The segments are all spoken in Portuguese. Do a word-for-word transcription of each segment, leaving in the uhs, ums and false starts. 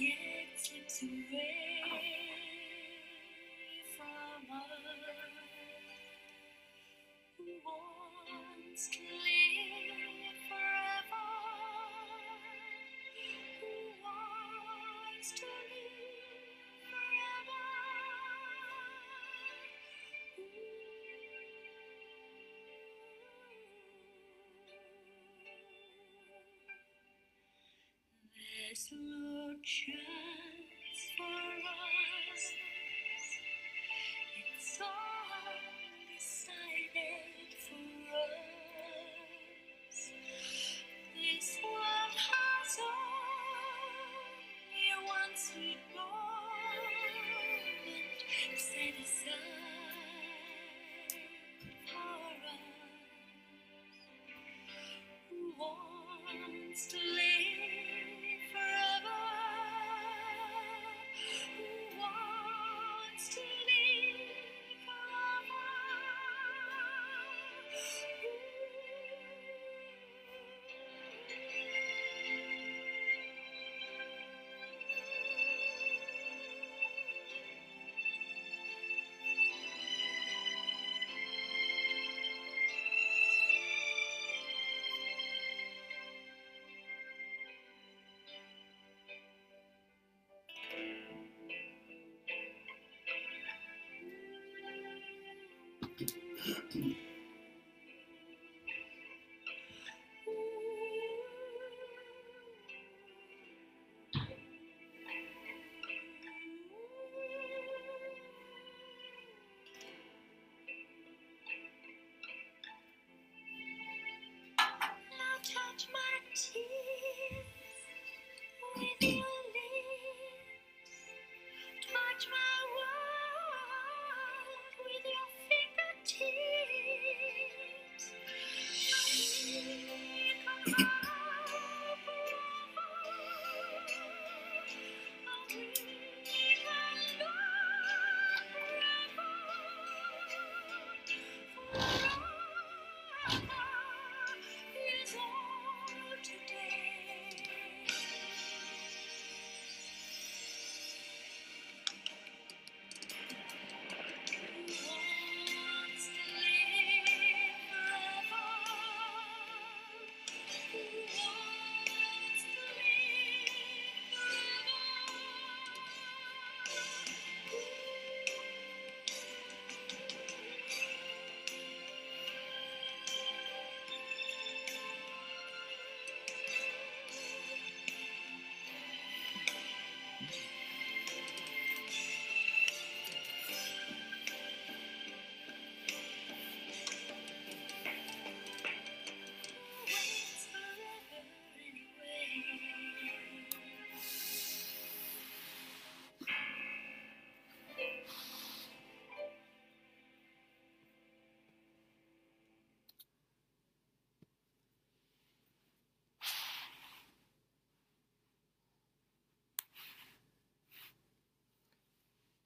There's no chance for us, it's all decided for us, this world has only one sweet moment set aside for us, who wants to live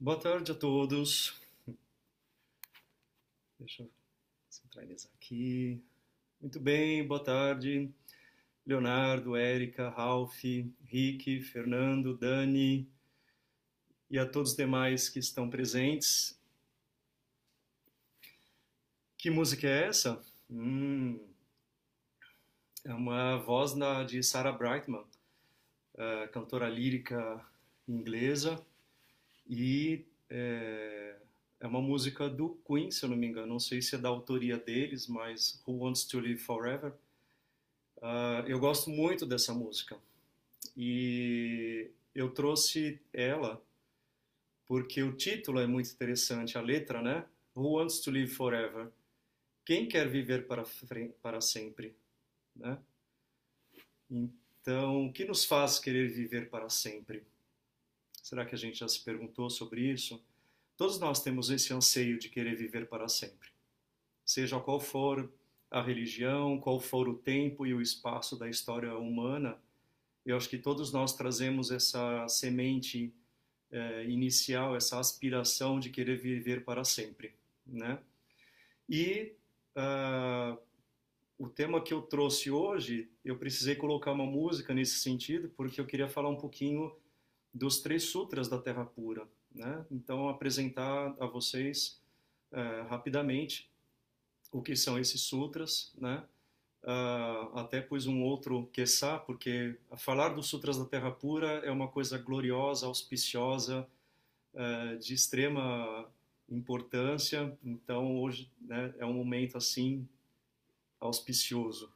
Boa tarde a todos. Deixa eu centralizar aqui. Muito bem, boa tarde. Leonardo, Érica, Ralph, Rick, Fernando, Dani e a todos os demais que estão presentes. Que música é essa? Hum, é uma voz da, de Sarah Brightman, uh, cantora lírica inglesa. E é, é uma música do Queen, se eu não me engano, não sei se é da autoria deles, mas Who Wants to Live Forever. Uh, eu gosto muito dessa música e eu trouxe ela porque o título é muito interessante, a letra, né? Who Wants to Live Forever? Quem quer viver para, para sempre? Né? Então, o que nos faz querer viver para sempre? Será que a gente já se perguntou sobre isso? Todos nós temos esse anseio de querer viver para sempre. Seja qual for a religião, qual for o tempo e o espaço da história humana, eu acho que todos nós trazemos essa semente eh, inicial, essa aspiração de querer viver para sempre, né? E uh, o tema que eu trouxe hoje, eu precisei colocar uma música nesse sentido, porque eu queria falar um pouquinho dos três sutras da Terra Pura, né? Então, apresentar a vocês uh, rapidamente o que são esses sutras, né? Uh, até pus um outro Kessá, porque falar dos sutras da Terra Pura é uma coisa gloriosa, auspiciosa, uh, de extrema importância. Então, hoje, né, é um momento assim auspicioso.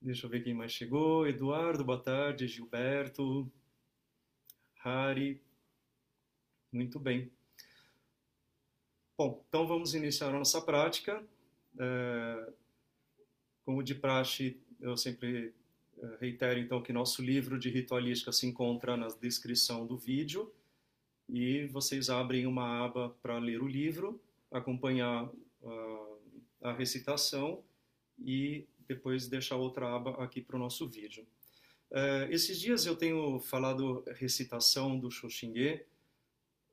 Deixa eu ver quem mais chegou. Eduardo, boa tarde. Gilberto, Hari. Muito bem. Bom, então vamos iniciar a nossa prática. É, como de praxe, eu sempre reitero então que nosso livro de ritualística se encontra na descrição do vídeo. E vocês abrem uma aba para ler o livro, acompanhar uh, a recitação e depois deixar outra aba aqui para o nosso vídeo. Uh, esses dias eu tenho falado recitação do Shoshinge,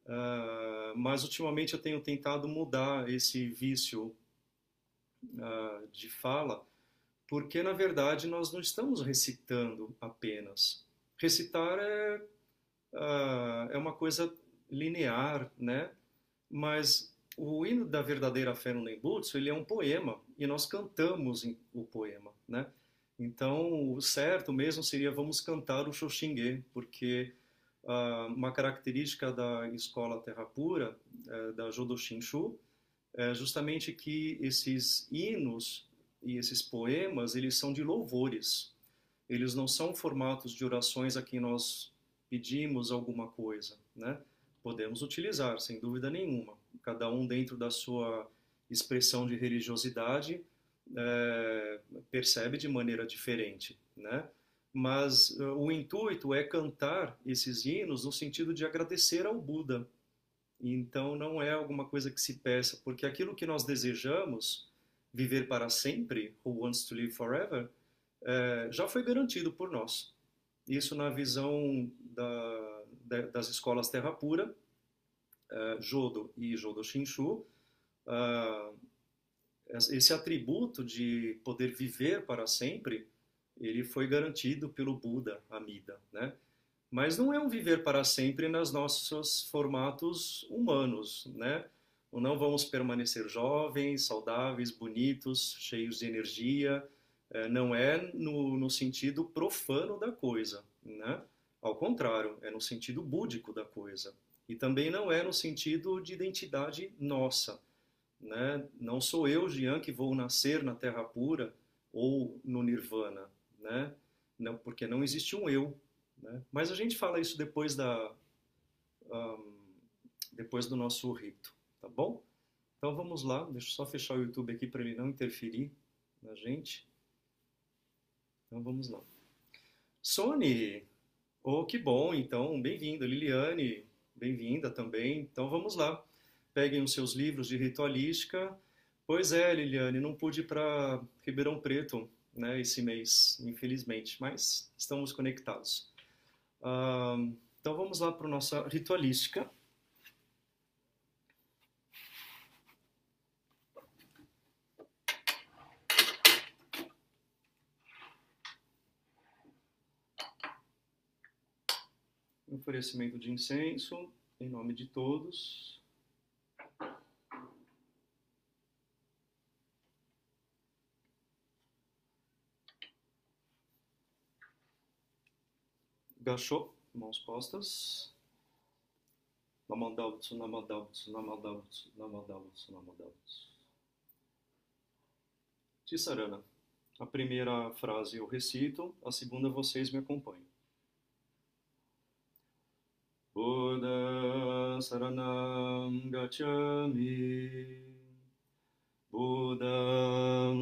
uh, mas ultimamente eu tenho tentado mudar esse vício uh, de fala, porque na verdade nós não estamos recitando apenas. Recitar é, uh, é uma coisa linear, né? Mas o hino da verdadeira fé no Nembutsu, ele é um poema, e nós cantamos o poema, né? Então, o certo mesmo seria vamos cantar o Shoshinge, porque uh, uma característica da escola Terra Pura, uh, da Jodo Shinshu, é justamente que esses hinos e esses poemas, eles são de louvores. Eles não são formatos de orações a quem nós pedimos alguma coisa, né? Podemos utilizar, sem dúvida nenhuma. Cada um dentro da sua expressão de religiosidade é, percebe de maneira diferente, né? Mas uh, o intuito é cantar esses hinos no sentido de agradecer ao Buda. Então não é alguma coisa que se peça, porque aquilo que nós desejamos, viver para sempre, who wants to live forever, é, já foi garantido por nós. Isso na visão da, da, das escolas Terra Pura, Uh, Jodo e Jodo Shinshu, uh, esse atributo de poder viver para sempre, ele foi garantido pelo Buda, Amida, né? Mas não é um viver para sempre nos nossos formatos humanos, né? Não vamos permanecer jovens, saudáveis, bonitos, cheios de energia, uh, não é no, no sentido profano da coisa, né? Ao contrário, é no sentido búdico da coisa. E também não é no sentido de identidade nossa, né? Não sou eu, Jean, que vou nascer na Terra Pura ou no Nirvana, né? Não, porque não existe um eu, né? Mas a gente fala isso depois, da, um, depois do nosso rito, tá bom? Então vamos lá, deixa eu só fechar o YouTube aqui para ele não interferir na gente. Então vamos lá. Sony, oh, que bom, então, bem-vindo, Liliane. Bem-vinda também. Então vamos lá. Peguem os seus livros de ritualística. Pois é, Liliane, não pude ir para Ribeirão Preto, né, esse mês, infelizmente, mas estamos conectados. Ah, então vamos lá para a nossa ritualística. Oferecimento de incenso, em nome de todos. Gachô, mãos postas. Namamida Butsu, Namamida Butsu, Namamida Butsu, Namamida Butsu, Namamida Butsu. Tissarana. A primeira frase eu recito, a segunda vocês me acompanham. Buddha saranam gacchami, Buddha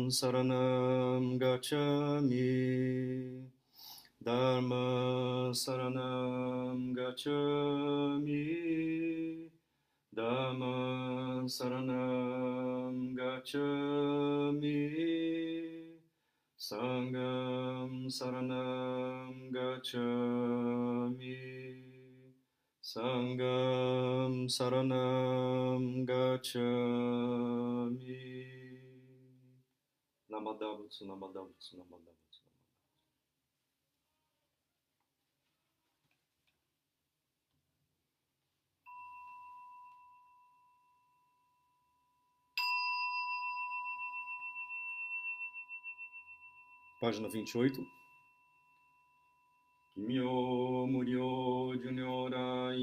saranam gacchami, Dharma saranam gacchami, Dhamma saranam gacchami, Sangam saranam gacchami. Sangam saranam gacchami. Namamida Butsu, Namamida Butsu, Namamida Butsu. Página vinte e oito. Myo muryo junyorai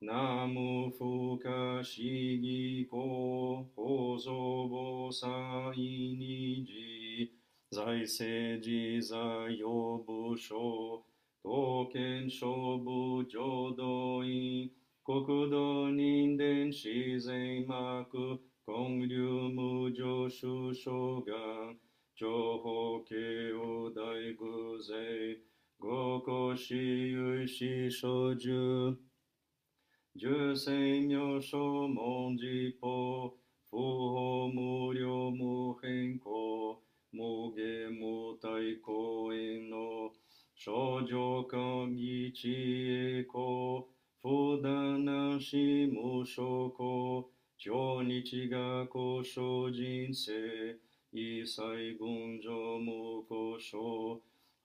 namu fukashigi ko hosobo sai niji zaise jizayobusho token shobu jodoi kokudo ninden shizei maku kongryu mujo shushogan Chohoke o daiguzei Goko shi yushi shoju Jusei myosho monjipo Fuho muryo muhenko Muge mutai koen no Shoujo kangi chieko Fudana shi mushoko Chonichi ga kosho jinsei Isai gunjo mukosho,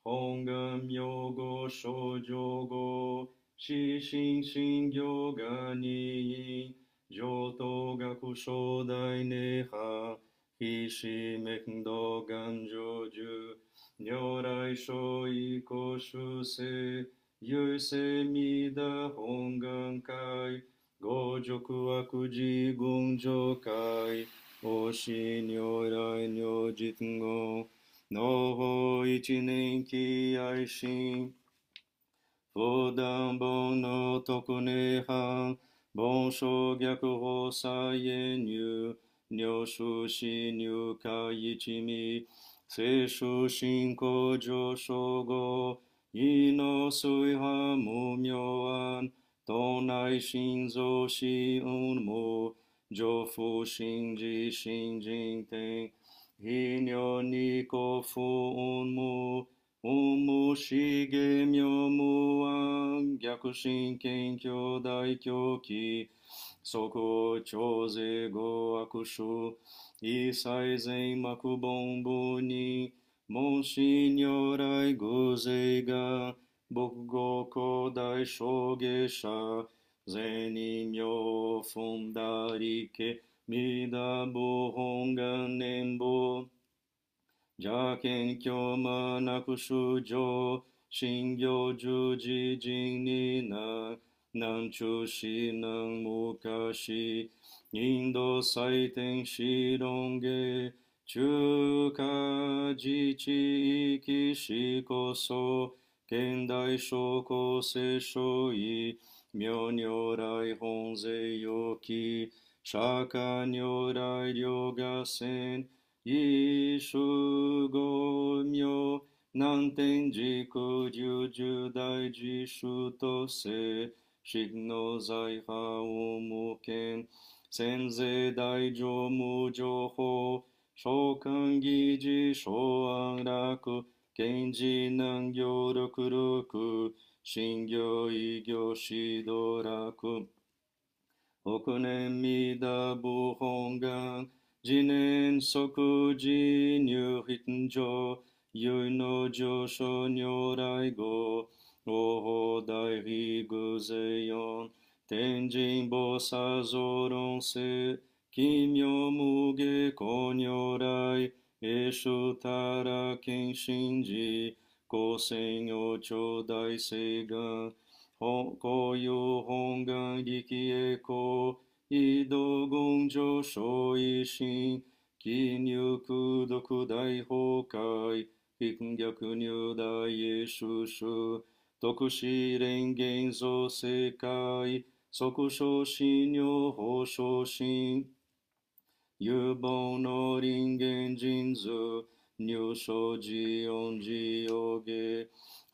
hongam yogo shojogo, shishin shingyo gani, joto gakusho daineha, hishi mekdo ganjoju, nyorai shoi koshuse, yuse mida hongan kai, gojoku akuji gunjo kai. Oshi nyorai nyo jitngo noho ichinen ki aishin Fudan bon no tokunehan Bonsho gyakuho sayenyu Nyoshu shinyu ka ichimi Seishu shinko joshogo Ino suiha mumyoan Tonai shinzo shi unmo Jofu shinji shinjin ten Hinyo niko fu unmu Unmu shige myomu an Gyakushin kenkyo daikyoki Soko chose go akushu Isai zen makubonbu ni Monshi nyorai guzei ga Bokugoko dai shogesha Zenin yo fundarike mida buhongan nembo Jaken kyo manakushujo shingyo juji jinina Nanchu shinan mukashi Nindo saiten shironge Chuka jichi ikishi koso Kendai shoko se shoi Myo nyorai honzei yoki, shaka nyorai ryogasen, ishu go myo, nanten jiku ryuju dai jishu tose, shigno zaiha umuken, senze dai jo mujoho, shokan giji shoan raku, kenji nan gyoruku roku, Shingyo igyo shidoraku Okunen mida buhongan Jinen soku jinyu hitinjo Yui no josho nyorai go Oho dai higuzeyon Tenjin bosa zoron se Kimyo muge konyorai Eshu tara kenshinji Kosen o chodai seigan, koyu hongan rikieko, ido gonjo shoishin, kinyu kudoku dai hokai, ikngyaku nyu dai eshushu, tokushi rengen zo sekai, soku shoshin yo ho shoshin, yubon no ringen jinzu, Nyu shoji onji oge,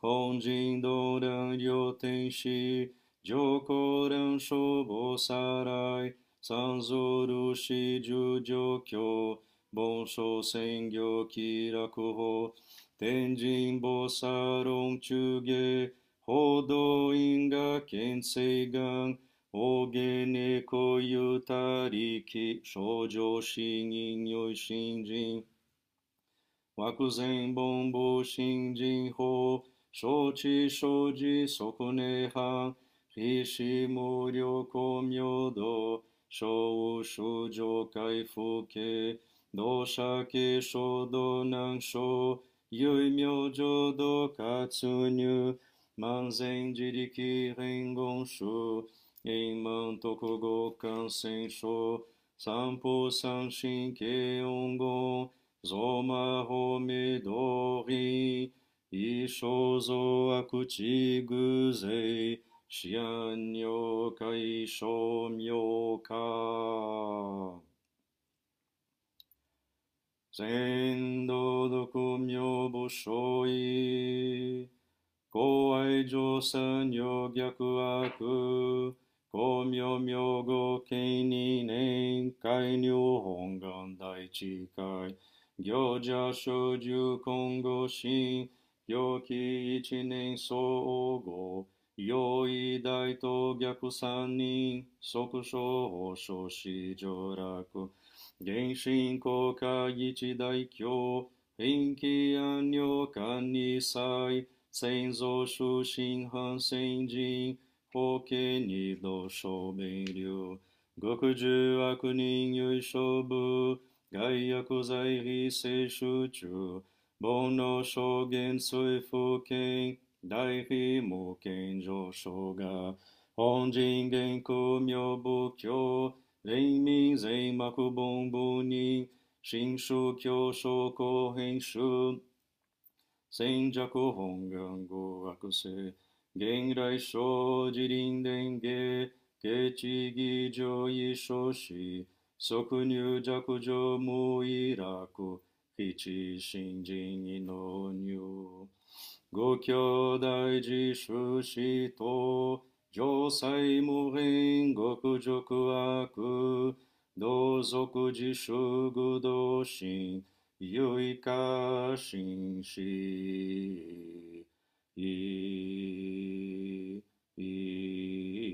honjin doran yotenshi, jokoran shobo sarai, sanzoru shiju jokyo, bonsho sengyo kirakuho, tenjin bosaron chuge, hodoin ga kenseigan, oge neko yutariki, shoujo shinin yoshinjin, Wakuzen bombo shinjin ho, shochi shoji sokuneha, hishi muryoko myodo, shou shujo kaifuke, do shake sho do nan sho yui myo jo do katsu nyu manzen diriki rengon sho eiman toku go kansen sho sanpo sanshin ke ongon zoma home dori isho zo akuchi guzei shian yoka isho myoka Zendo doku myo bushoi Koai jo san yo gyaku aku Ko myo myo go keni nenkai Nyo hongan daichi kai Gyoja shoju kongo shin Yoki ichi nen sogo Yoi dai to gyaku san nin Sokusho hosho shijoraku Genshin koka ichi daikyo, enki anyo kanisai, senzo shushin han senjin, hoke nido shobenryu, gokuju akunin yushobu, gaiaku zairi se shuchu, bono shogen suifuken, daihi muken joshoga, honjin genku myobukyo, Renmin Zenmaku Bonboni, Shinshu Kyosho Kohenshu, Senjaku Hongan Go Akuse, Genrai Sho Jirin Denge, Kechigi Joi Shoshi, Sokunyu Jakujo Muiraku, Hichi Shinjin Inonyu, Gokyo Daiji Shushito, Josai muren goku joku aku, dozoku jishugu doshin, yui kashin shi, i, i,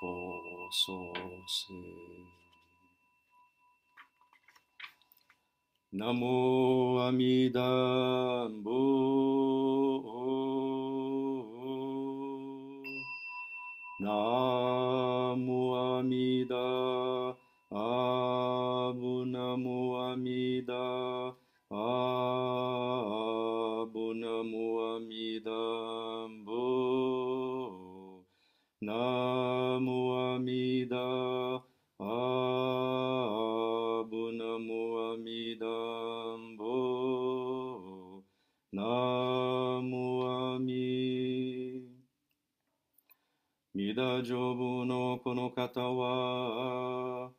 kosose. Namo Amida Butsu. Namo Amida, Abu Namo Amida, Abu Namo Amida, Bo Namo Amida, Abu Namo Amida, Bo Namo Amida. Mida jobu no kono kata wa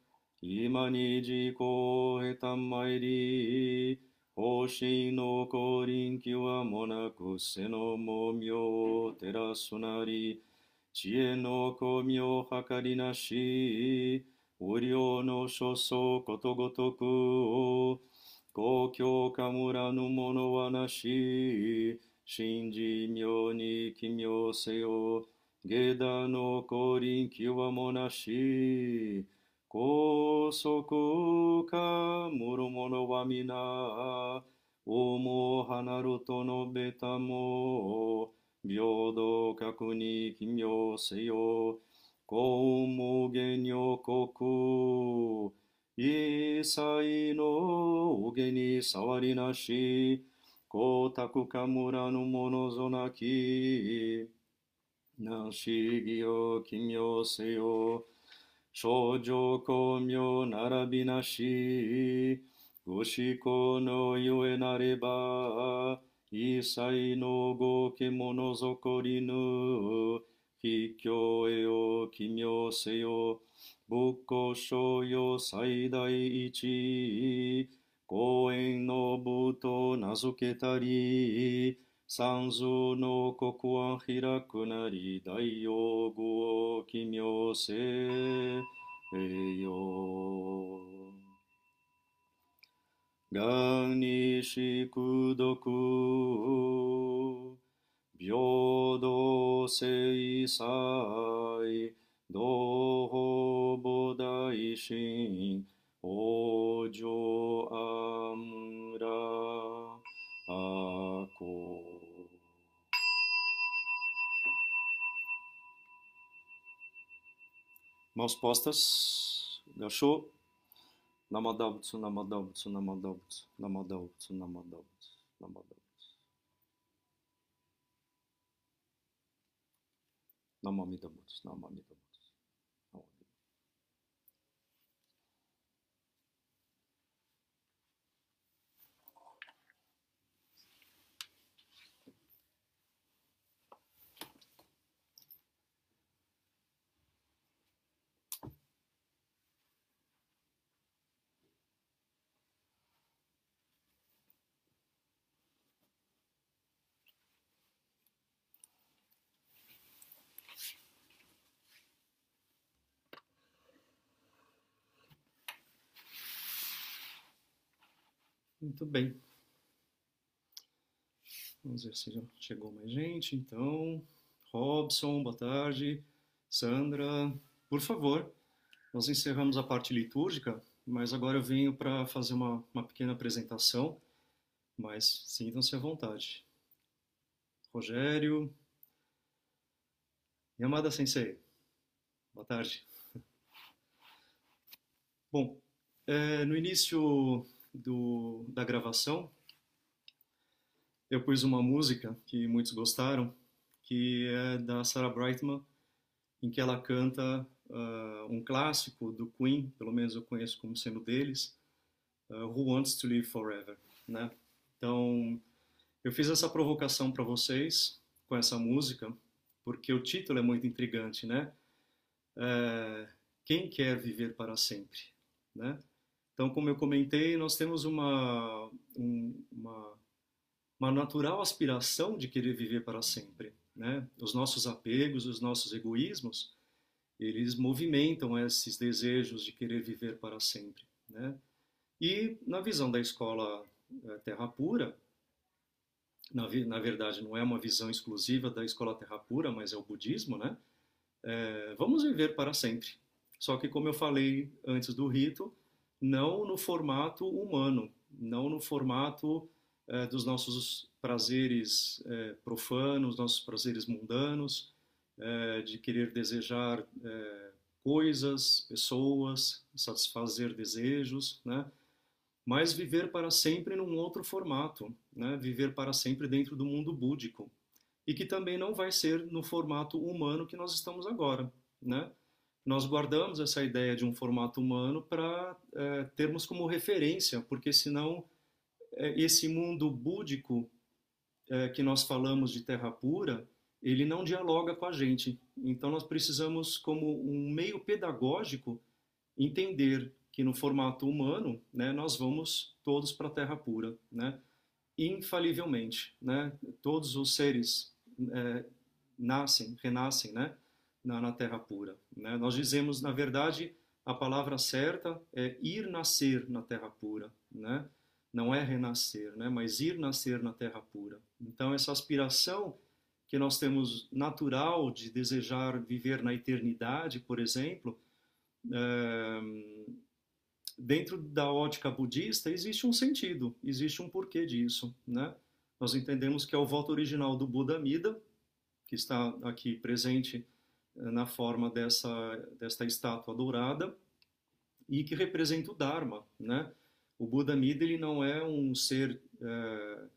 ima ni jikou hetan mairi hoshi no korinki wa monaku se no momyo terasu nari chie no komi o hakari nashi uryo no shoso koto gotoku kokyo kamura no mono wa nashi shinji myo ni kimyo seyo Geda no korinki wa monashi, kosoku kamuru mono wa mina, omo hanaruto no beta mo, byodo kaku ni kimyo seyo, koumo genyo koku, isai no uge ni sawari nashi, kotaku kamura no mono zonaki, Nashi gyo kimyo seyo, shoujo komyo narabi nashi, Goshiko no yue nareba, Isai no goke monozokori nu, Kikyoe o kimyo seyo, Bukko shouyo saidai ichi, Koen no buto nazuketari, 三蔵の国王開くなり大王国奇妙性平容願にしくどく平等性異彩同法菩提心往生安楽阿公 Mãos postas, agachou, Namamida Butsu, Namamida Butsu, Namamida Butsu, Namamida Butsu, Namamida Butsu, Namamida Butsu. Namamida Butsu, Namamida Butsu. Muito bem. Vamos ver se já chegou mais gente, então. Robson, boa tarde. Sandra, por favor, nós encerramos a parte litúrgica, mas agora eu venho para fazer uma, uma pequena apresentação, mas sintam-se à vontade. Rogério, Yamada Sensei, boa tarde. Bom, é, no início... Do, da gravação, eu pus uma música que muitos gostaram, que é da Sarah Brightman, em que ela canta uh, um clássico do Queen, pelo menos eu conheço como sendo deles, uh, Who Wants to Live Forever, né? Então, eu fiz essa provocação para vocês com essa música, porque o título é muito intrigante, né? Uh, quem quer viver para sempre, né? Então, como eu comentei, nós temos uma, um, uma, uma natural aspiração de querer viver para sempre, né? Os nossos apegos, os nossos egoísmos, eles movimentam esses desejos de querer viver para sempre, né? E na visão da escola Terra Pura, na, na verdade não é uma visão exclusiva da escola Terra Pura, mas é o budismo, né? É, vamos viver para sempre. Só que, como eu falei antes do rito, não no formato humano, não no formato eh, dos nossos prazeres eh, profanos, nossos prazeres mundanos, eh, de querer desejar eh, coisas, pessoas, satisfazer desejos, né? Mas viver para sempre num outro formato, né? Viver para sempre dentro do mundo búdico, e que também não vai ser no formato humano que nós estamos agora, né? Nós guardamos essa ideia de um formato humano para é, termos como referência, porque senão é, esse mundo búdico é, que nós falamos de Terra Pura, ele não dialoga com a gente. Então nós precisamos, como um meio pedagógico, entender que no formato humano, né, nós vamos todos para a Terra Pura, né, infalivelmente, né? Todos os seres é, nascem, renascem, né? Na, na Terra Pura, né? Nós dizemos, na verdade, a palavra certa é ir nascer na Terra Pura, né? Não é renascer, né? Mas ir nascer na Terra Pura. Então, essa aspiração que nós temos natural de desejar viver na eternidade, por exemplo, é... dentro da ótica budista existe um sentido, existe um porquê disso, né? Nós entendemos que é o voto original do Buda Mida, que está aqui presente na forma dessa, desta estátua dourada, e que representa o Dharma, né? O Buda Mida, ele não é um ser é,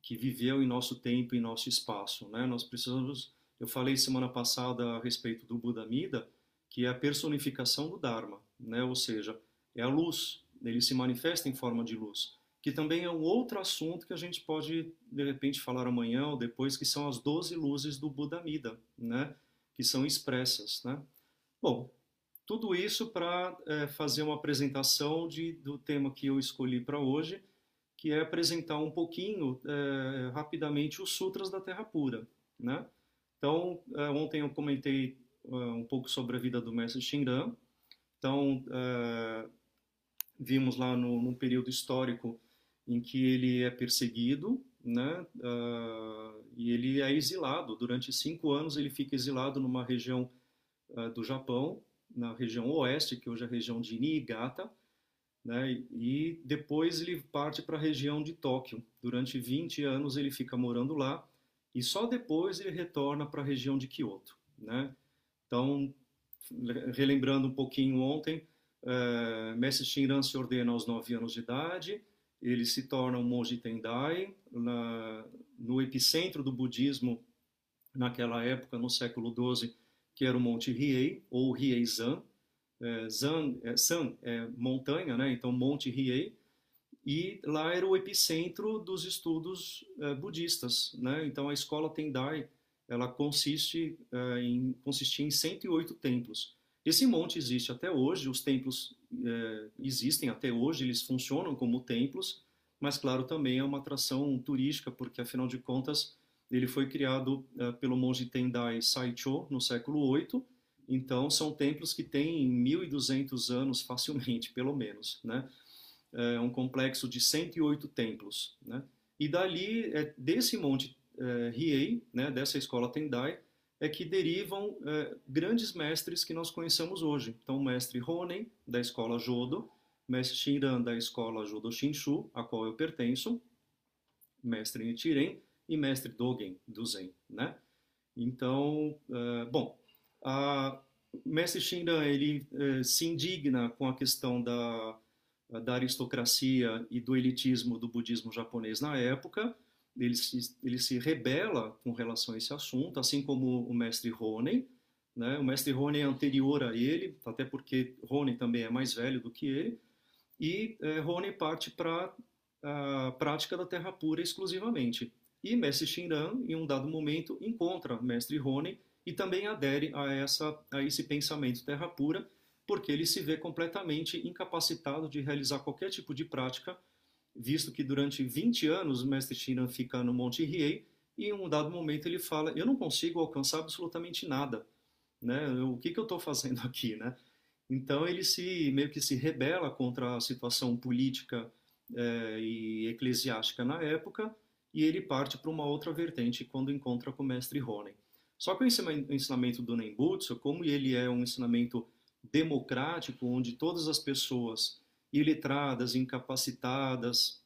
que viveu em nosso tempo, em nosso espaço, né? Nós precisamos, eu falei semana passada a respeito do Buda Mida, que é a personificação do Dharma, né? Ou seja, é a luz, ele se manifesta em forma de luz, que também é um outro assunto que a gente pode, de repente, falar amanhã ou depois, que são as doze luzes do Buda Mida, né? Que são expressas, né? Bom, tudo isso para é, fazer uma apresentação de, do tema que eu escolhi para hoje, que é apresentar um pouquinho, é, rapidamente, os Sutras da Terra Pura, né? Então, é, ontem eu comentei é, um pouco sobre a vida do mestre Shinran. Então, é, vimos lá no, num período histórico em que ele é perseguido, né? Uh, e ele é exilado, durante cinco anos ele fica exilado numa região uh, do Japão, na região oeste, que hoje é a região de Niigata, né? E depois ele parte para a região de Tóquio, durante vinte anos ele fica morando lá, e só depois ele retorna para a região de Kyoto, né? Então, relembrando um pouquinho ontem, Uh, Mestre Shinran se ordena aos nove anos de idade, ele se torna um monge Tendai, na, no epicentro do budismo naquela época, no século doze, que era o Monte Hiei, ou Hiei-Zan. É, Zan, é, San é montanha, né? Então Monte Hiei, e lá era o epicentro dos estudos é, budistas, né? Então a escola Tendai, ela consiste é, em, consistia em cento e oito templos. Esse monte existe até hoje, os templos é, existem até hoje, eles funcionam como templos, mas claro, também é uma atração turística, porque afinal de contas ele foi criado é, pelo monge Tendai Saicho no século oito, então são templos que têm mil e duzentos anos facilmente, pelo menos, né? É um complexo de cento e oito templos, né? E dali, é, desse monte é, Hiei, né, dessa escola Tendai, é que derivam eh, grandes mestres que nós conhecemos hoje. Então, o mestre Honen, da escola Jodo, mestre Shinran, da escola Jodo Shinshu, a qual eu pertenço, mestre Nichiren e mestre Dogen, do Zen, né? Então, eh, bom, a mestre Shinran, ele eh, se indigna com a questão da, da aristocracia e do elitismo do budismo japonês na época. Ele se, ele se rebela com relação a esse assunto, assim como o mestre Ronin, né? O mestre Ronin é anterior a ele, até porque Ronin também é mais velho do que ele, e eh, Ronin parte para a prática da Terra Pura exclusivamente. E mestre Shinran, em um dado momento, encontra mestre Ronin e também adere a, essa, a esse pensamento Terra Pura, porque ele se vê completamente incapacitado de realizar qualquer tipo de prática, visto que durante vinte anos o mestre Shinran fica no Monte Hiei, e em um dado momento ele fala, eu não consigo alcançar absolutamente nada, né? O que, que eu estou fazendo aqui, né? Então ele se, meio que se rebela contra a situação política eh, e eclesiástica na época, e ele parte para uma outra vertente quando encontra com o mestre Honen. Só que o ensinamento do Nembutsu, como ele é um ensinamento democrático, onde todas as pessoas iletradas, incapacitadas,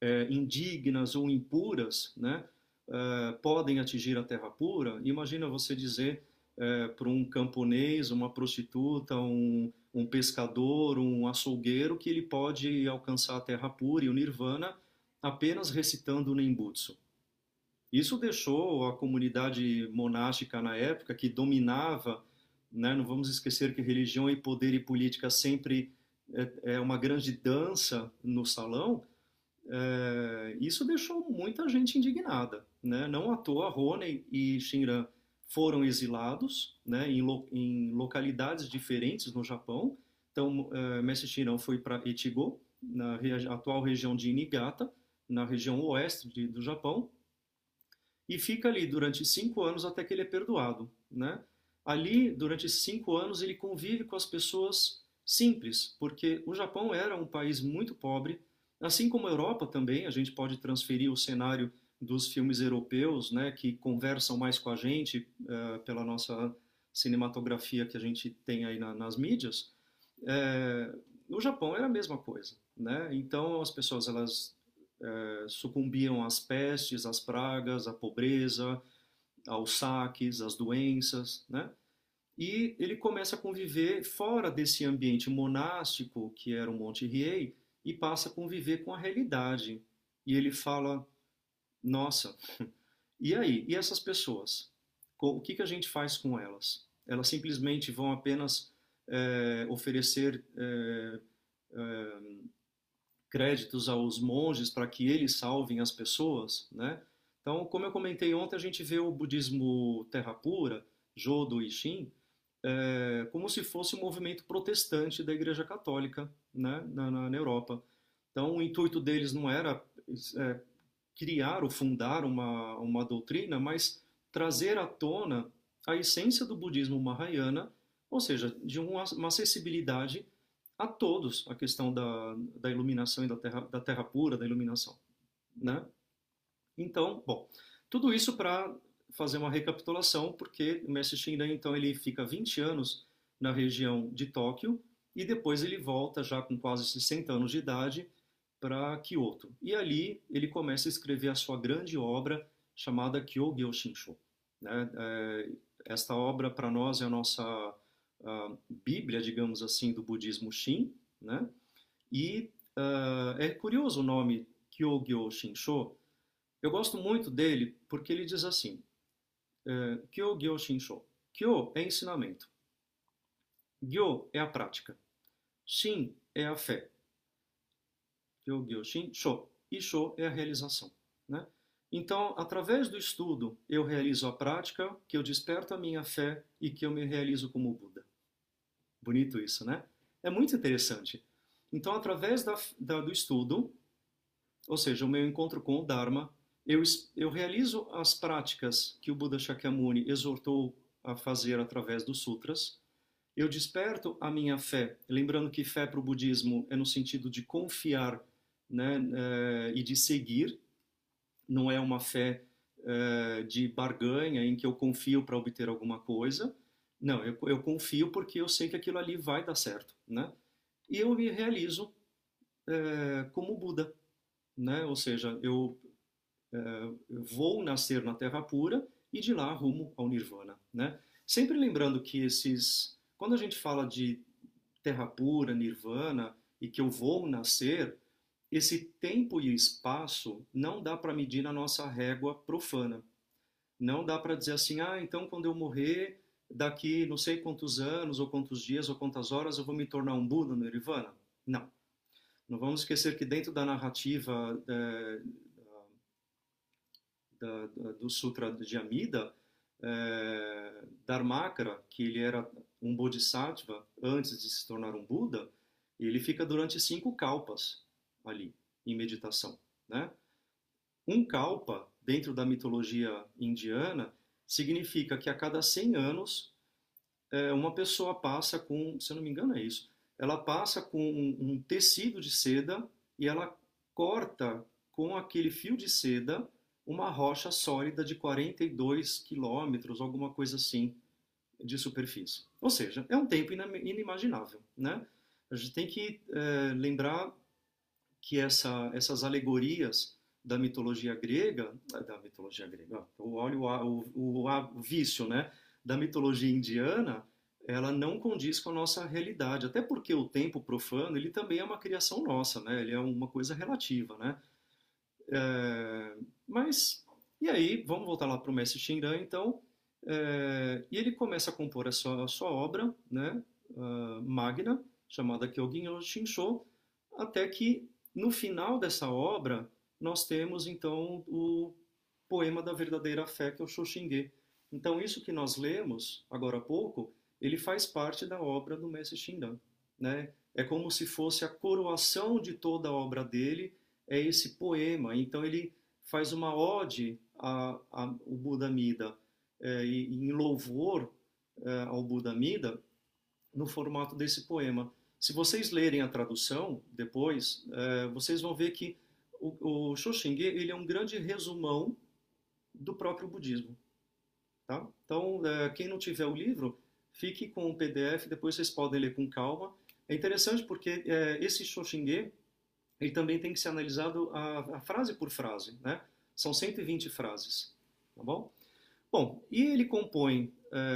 é, indignas ou impuras, né, é, podem atingir a terra pura. Imagina você dizer é, para um camponês, uma prostituta, um, um pescador, um açougueiro, que ele pode alcançar a terra pura e o nirvana apenas recitando o Nembutsu. Isso deixou a comunidade monástica na época, que dominava, né, não vamos esquecer que religião e poder e política sempre é uma grande dança no salão, é, isso deixou muita gente indignada, né? Não à toa, Ronin e Shinran foram exilados, né, em, lo, em localidades diferentes no Japão. Então, é, mestre Shinran foi para Echigo, na re, atual região de Niigata, na região oeste de, do Japão, e fica ali durante cinco anos até que ele é perdoado, né? Ali, durante cinco anos, ele convive com as pessoas simples, porque o Japão era um país muito pobre, assim como a Europa também. A gente pode transferir o cenário dos filmes europeus, né, que conversam mais com a gente uh, pela nossa cinematografia que a gente tem aí na, nas mídias. Uh, o Japão era a mesma coisa, né? Então as pessoas, elas uh, sucumbiam às pestes, às pragas, à pobreza, aos saques, às doenças, né? E ele começa a conviver fora desse ambiente monástico, que era o Monte Hiei, e passa a conviver com a realidade. E ele fala, nossa, e aí? E essas pessoas? O que, que a gente faz com elas? Elas simplesmente vão apenas é, oferecer é, é, créditos aos monges para que eles salvem as pessoas, né? Então, como eu comentei ontem, a gente vê o budismo Terra Pura, Jodo e Shin, É, como se fosse um movimento protestante da Igreja Católica, né, na, na, na Europa. Então o intuito deles não era é, criar ou fundar uma, uma doutrina, mas trazer à tona a essência do budismo Mahayana, ou seja, de uma, uma acessibilidade a todos, a questão da, da iluminação e da terra, da terra pura, da iluminação, né? Então, bom, tudo isso para fazer uma recapitulação, porque o mestre Shinran, então, ele fica vinte anos na região de Tóquio, e depois ele volta, já com quase sessenta anos de idade, para Kyoto. E ali ele começa a escrever a sua grande obra, chamada Kyogyoshinsho, né? É, esta obra, para nós, é a nossa uh, bíblia, digamos assim, do budismo Shin, né? E uh, é curioso o nome Kyogyoshinsho. Eu gosto muito dele porque ele diz assim, uh, Kyogyoshinsho. Kyo é ensinamento, Gyo é a prática, Shin é a fé, Kyogyoshinsho, e Sho é a realização, né? Então, através do estudo, eu realizo a prática, que eu desperto a minha fé e que eu me realizo como Buda. Bonito isso, né? É muito interessante. Então, através da, da, do estudo, ou seja, o meu encontro com o Dharma, eu, eu realizo as práticas que o Buda Shakyamuni exortou a fazer através dos sutras. Eu desperto a minha fé. Lembrando que fé para o budismo é no sentido de confiar, né, e de seguir. Não é uma fé uh, de barganha em que eu confio para obter alguma coisa. Não, eu, eu confio porque eu sei que aquilo ali vai dar certo, né? E eu me realizo uh, como Buda, né? Ou seja, eu uh, vou nascer na Terra Pura e de lá rumo ao Nirvana, né? Sempre lembrando que esses... Quando a gente fala de Terra Pura, Nirvana e que eu vou nascer... Esse tempo e espaço não dá para medir na nossa régua profana. Não dá para dizer assim, ah, então quando eu morrer, daqui não sei quantos anos, ou quantos dias, ou quantas horas, eu vou me tornar um Buda no Nirvana? Não. Não vamos esquecer que dentro da narrativa é, da, da, do Sutra de Amida, é, Dharmakara, que ele era um Bodhisattva antes de se tornar um Buda, ele fica durante cinco kalpas ali, em meditação, né? Um kalpa, dentro da mitologia indiana, significa que a cada cem anos, uma pessoa passa com, se eu não me engano é isso, ela passa com um tecido de seda e ela corta com aquele fio de seda uma rocha sólida de quarenta e dois quilômetros, alguma coisa assim, de superfície. Ou seja, é um tempo inimaginável, né? A gente tem que é, lembrar que essa, essas alegorias da mitologia grega, da mitologia grega, o, o, o, o vício, né, da mitologia indiana, ela não condiz com a nossa realidade, até porque o tempo profano, ele também é uma criação nossa, né, ele é uma coisa relativa, né. É, mas, e aí, vamos voltar lá para o mestre Shinran, então, é, e ele começa a compor a sua, a sua obra, né, uh, magna, chamada Kyogyoshinsho, até que no final dessa obra, nós temos, então, o poema da verdadeira fé, que é o Shoshinge. Então, isso que nós lemos, agora há pouco, ele faz parte da obra do mestre Shinran, né? É como se fosse a coroação de toda a obra dele, é esse poema. Então, ele faz uma ode ao Buda Mida, é, em louvor é, ao Buda Mida, no formato desse poema. Se vocês lerem a tradução depois, é, vocês vão ver que o, o Shoshinge, ele é um grande resumão do próprio budismo. Tá? Então, é, quem não tiver o livro, fique com o P D F, depois vocês podem ler com calma. É interessante porque é, esse Shoshinge, ele também tem que ser analisado a, a frase por frase, né? São cento e vinte frases, tá bom? Bom, e ele compõe,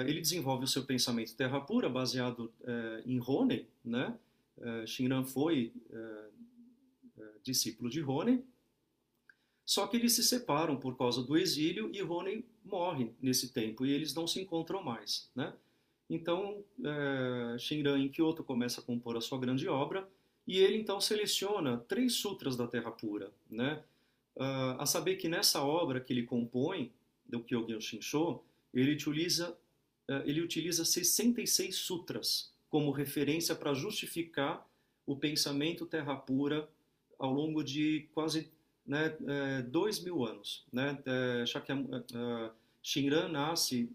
ele desenvolve o seu pensamento Terra Pura, baseado em Honen, né? Shinran foi discípulo de Honen, só que eles se separam por causa do exílio e Honen morre nesse tempo e eles não se encontram mais, né? Então, Shinran em Kyoto começa a compor a sua grande obra e ele então seleciona três sutras da Terra Pura, né? A saber que nessa obra que ele compõe, do Kyogyoshinsho, ele utiliza, ele utiliza sessenta e seis sutras como referência para justificar o pensamento Terra Pura ao longo de quase né, dois mil anos. Né? Shinran nasce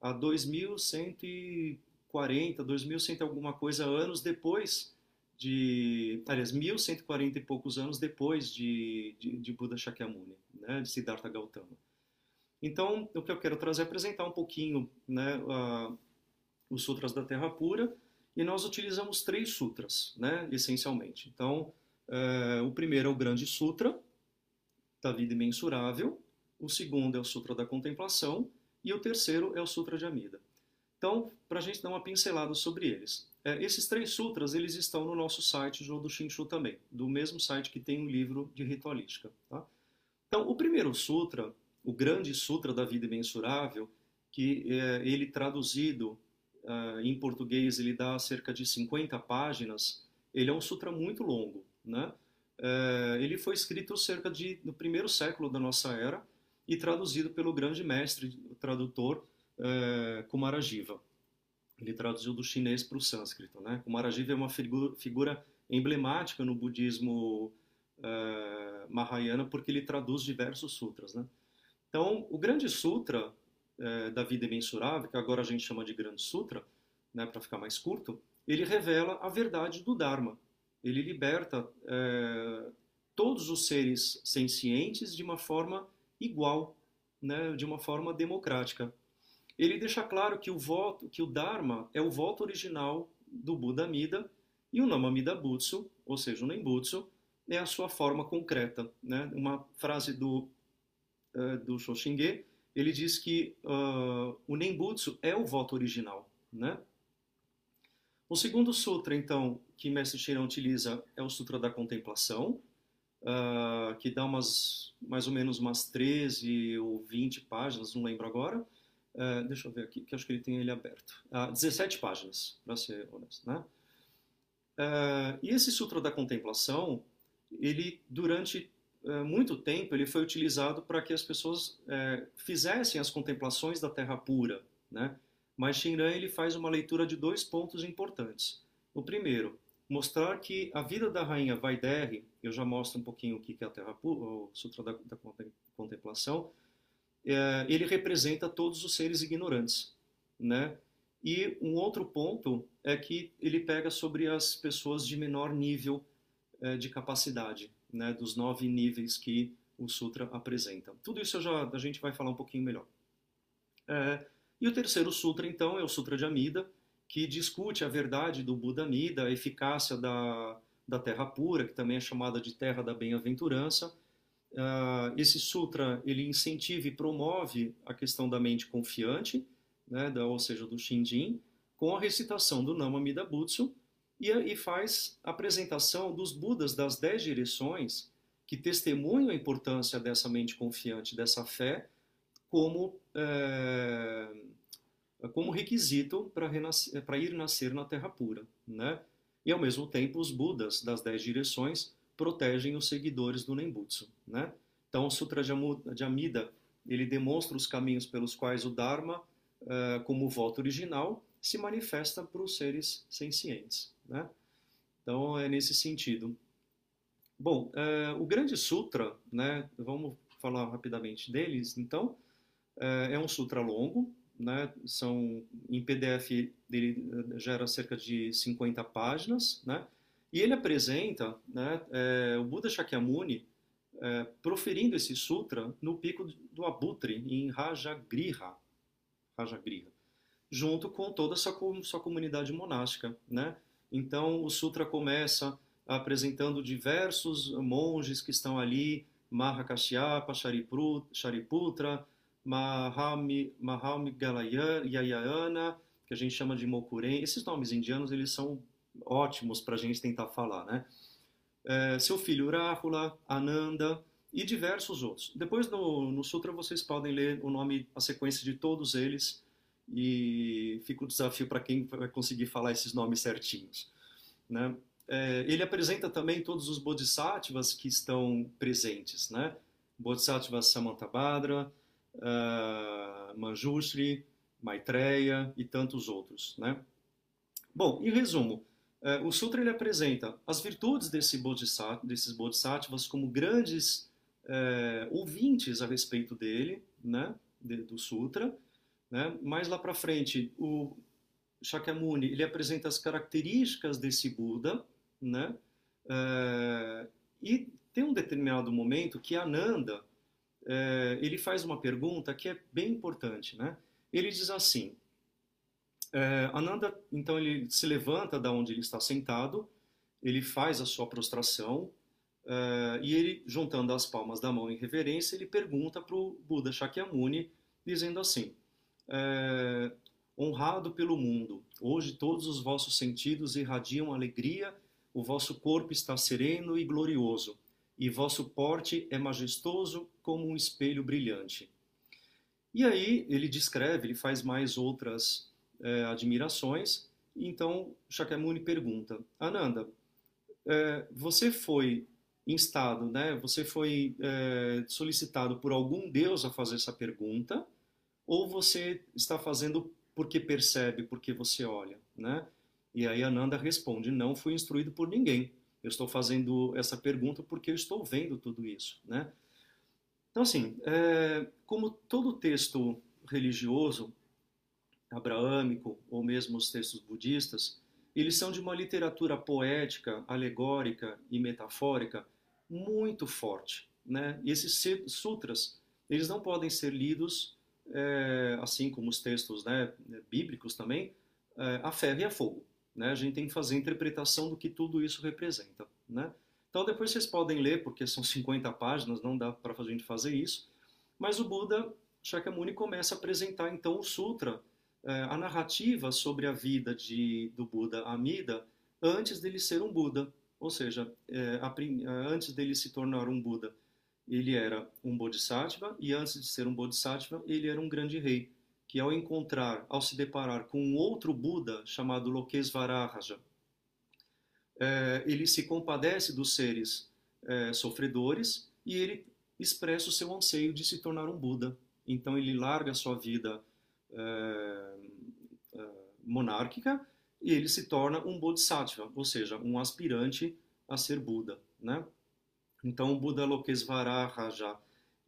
a dois mil cento e quarenta, dois mil e cem alguma coisa anos depois de... Aliás, mil cento e quarenta e poucos anos depois de, de, de Buda Shakyamuni, né, de Siddhartha Gautama. Então, o que eu quero trazer é apresentar um pouquinho né, uh, os sutras da Terra Pura, e nós utilizamos três sutras, né, essencialmente. Então, uh, o primeiro é o Grande Sutra, da Vida Imensurável, o segundo é o Sutra da Contemplação, e o terceiro é o Sutra de Amida. Então, para a gente dar uma pincelada sobre eles. É, esses três sutras eles estão no nosso site Jodo Shinshu também, do mesmo site que tem um livro de ritualística. Tá? Então, o primeiro sutra, o grande sutra da vida imensurável, que é, ele traduzido uh, em português ele dá cerca de cinquenta páginas, ele é um sutra muito longo. Né? Uh, ele foi escrito cerca de, no primeiro século da nossa era e traduzido pelo grande mestre, o tradutor, É, Kumarajiva. Ele traduziu do chinês para o sânscrito, né? Kumarajiva é uma figu figura emblemática no budismo é, Mahayana, porque ele traduz diversos sutras, né? Então, o grande sutra é, da vida imensurável, que agora a gente chama de grande sutra, né, para ficar mais curto, ele revela a verdade do Dharma. Ele liberta é, todos os seres sencientes de uma forma igual, né, de uma forma democrática. Ele deixa claro que o, voto, que o Dharma é o voto original do Buda Mida e o Namamida Butsu, ou seja, o Nembutsu, é a sua forma concreta. Né? Uma frase do, uh, do Shoshinge, ele diz que uh, o Nembutsu é o voto original. Né? O segundo sutra, então, que Mestre Shinran utiliza é o Sutra da Contemplação, uh, que dá umas, mais ou menos umas treze ou vinte páginas, não lembro agora. Uh, deixa eu ver aqui, que acho que ele tem ele aberto. Uh, dezessete páginas, para ser honesto. Né? Uh, e esse Sutra da Contemplação, ele, durante uh, muito tempo, ele foi utilizado para que as pessoas uh, fizessem as contemplações da Terra Pura. Né? Mas Shinran ele faz uma leitura de dois pontos importantes. O primeiro, mostrar que a vida da Rainha Vaidehi, eu já mostro um pouquinho o que é a Terra Pura, o Sutra da, da Contemplação, ele representa todos os seres ignorantes, né? E um outro ponto é que ele pega sobre as pessoas de menor nível de capacidade, né? Dos nove níveis que o sutra apresenta. Tudo isso já a gente vai falar um pouquinho melhor. É, e o terceiro sutra, então, é o Sutra de Amida, que discute a verdade do Buda Mida, a eficácia da, da Terra Pura, que também é chamada de Terra da Bem-Aventurança. Uh, esse sutra ele incentiva e promove a questão da mente confiante, né, da, ou seja, do Shinjin, com a recitação do Namamida Butsu e, e faz a apresentação dos Budas das dez direções que testemunham a importância dessa mente confiante, dessa fé, como, é, como requisito para ir nascer na Terra Pura. Né? E, ao mesmo tempo, os Budas das dez direções protegem os seguidores do Nembutsu. Né? Então, o Sutra de Amida ele demonstra os caminhos pelos quais o Dharma, uh, como voto original, se manifesta para os seres sencientes. Né? Então, é nesse sentido. Bom, uh, o grande sutra, né, vamos falar rapidamente deles, então, uh, é um sutra longo, né, são, em P D F ele gera cerca de cinquenta páginas, né? E ele apresenta, né, é, o Buda Shakyamuni é, proferindo esse sutra no pico do Abutre, em Rajagriha, Rajagriha, junto com toda a sua, sua comunidade monástica. Né? Então, o sutra começa apresentando diversos monges que estão ali, Mahakasyapa, Shariputra, Mahamigayayana, que a gente chama de Mokuren. Esses nomes indianos eles são ótimos para a gente tentar falar, né? É, seu filho Rahula, Ananda e diversos outros. Depois no, no Sutra vocês podem ler o nome, a sequência de todos eles e fica o desafio para quem vai conseguir falar esses nomes certinhos. Né? É, ele apresenta também todos os Bodhisattvas que estão presentes, né? Bodhisattva Samantabhadra, uh, Manjushri, Maitreya e tantos outros, né? Bom, em resumo, o sutra ele apresenta as virtudes desse bodhisattva, desses bodhisattvas como grandes é, ouvintes a respeito dele, né, de, do sutra. Né? Mais lá para frente, o Shakyamuni ele apresenta as características desse Buda, né, é, e tem um determinado momento que Ananda é, ele faz uma pergunta que é bem importante. Né? Ele diz assim, É, Ananda, então, ele se levanta da onde ele está sentado, ele faz a sua prostração é, e ele, juntando as palmas da mão em reverência, ele pergunta para o Buda Shakyamuni, dizendo assim, é, honrado pelo mundo. Hoje todos os vossos sentidos irradiam alegria, o vosso corpo está sereno e glorioso, e vosso porte é majestoso como um espelho brilhante. E aí ele descreve, ele faz mais outras é, admirações, então Shakyamuni pergunta, Ananda, é, você foi instado, né, você foi é, solicitado por algum deus a fazer essa pergunta, ou você está fazendo porque percebe, porque você olha, né? E aí Ananda responde, não fui instruído por ninguém. Eu estou fazendo essa pergunta porque eu estou vendo tudo isso, né? Então, assim, é, como todo texto religioso, abraâmico, ou mesmo os textos budistas, eles são de uma literatura poética, alegórica e metafórica muito forte, né? E esses sutras, eles não podem ser lidos, é, assim como os textos, né, bíblicos também, é, a ferro e a fogo. Né? A gente tem que fazer a interpretação do que tudo isso representa. Né? Então depois vocês podem ler, porque são cinquenta páginas, não dá para a gente fazer isso. Mas o Buda Shakyamuni começa a apresentar então o sutra, é, a narrativa sobre a vida de, do Buda Amida antes dele ser um Buda. Ou seja, é, a, antes dele se tornar um Buda, ele era um bodhisattva, e antes de ser um bodhisattva, ele era um grande rei, que ao encontrar, ao se deparar com um outro Buda, chamado Lokesvararaja, é, ele se compadece dos seres é, sofredores, e ele expressa o seu anseio de se tornar um Buda. Então ele larga a sua vida é, é, monárquica, e ele se torna um bodhisattva, ou seja, um aspirante a ser Buda, né? Então, o Buda Lokesvararaja,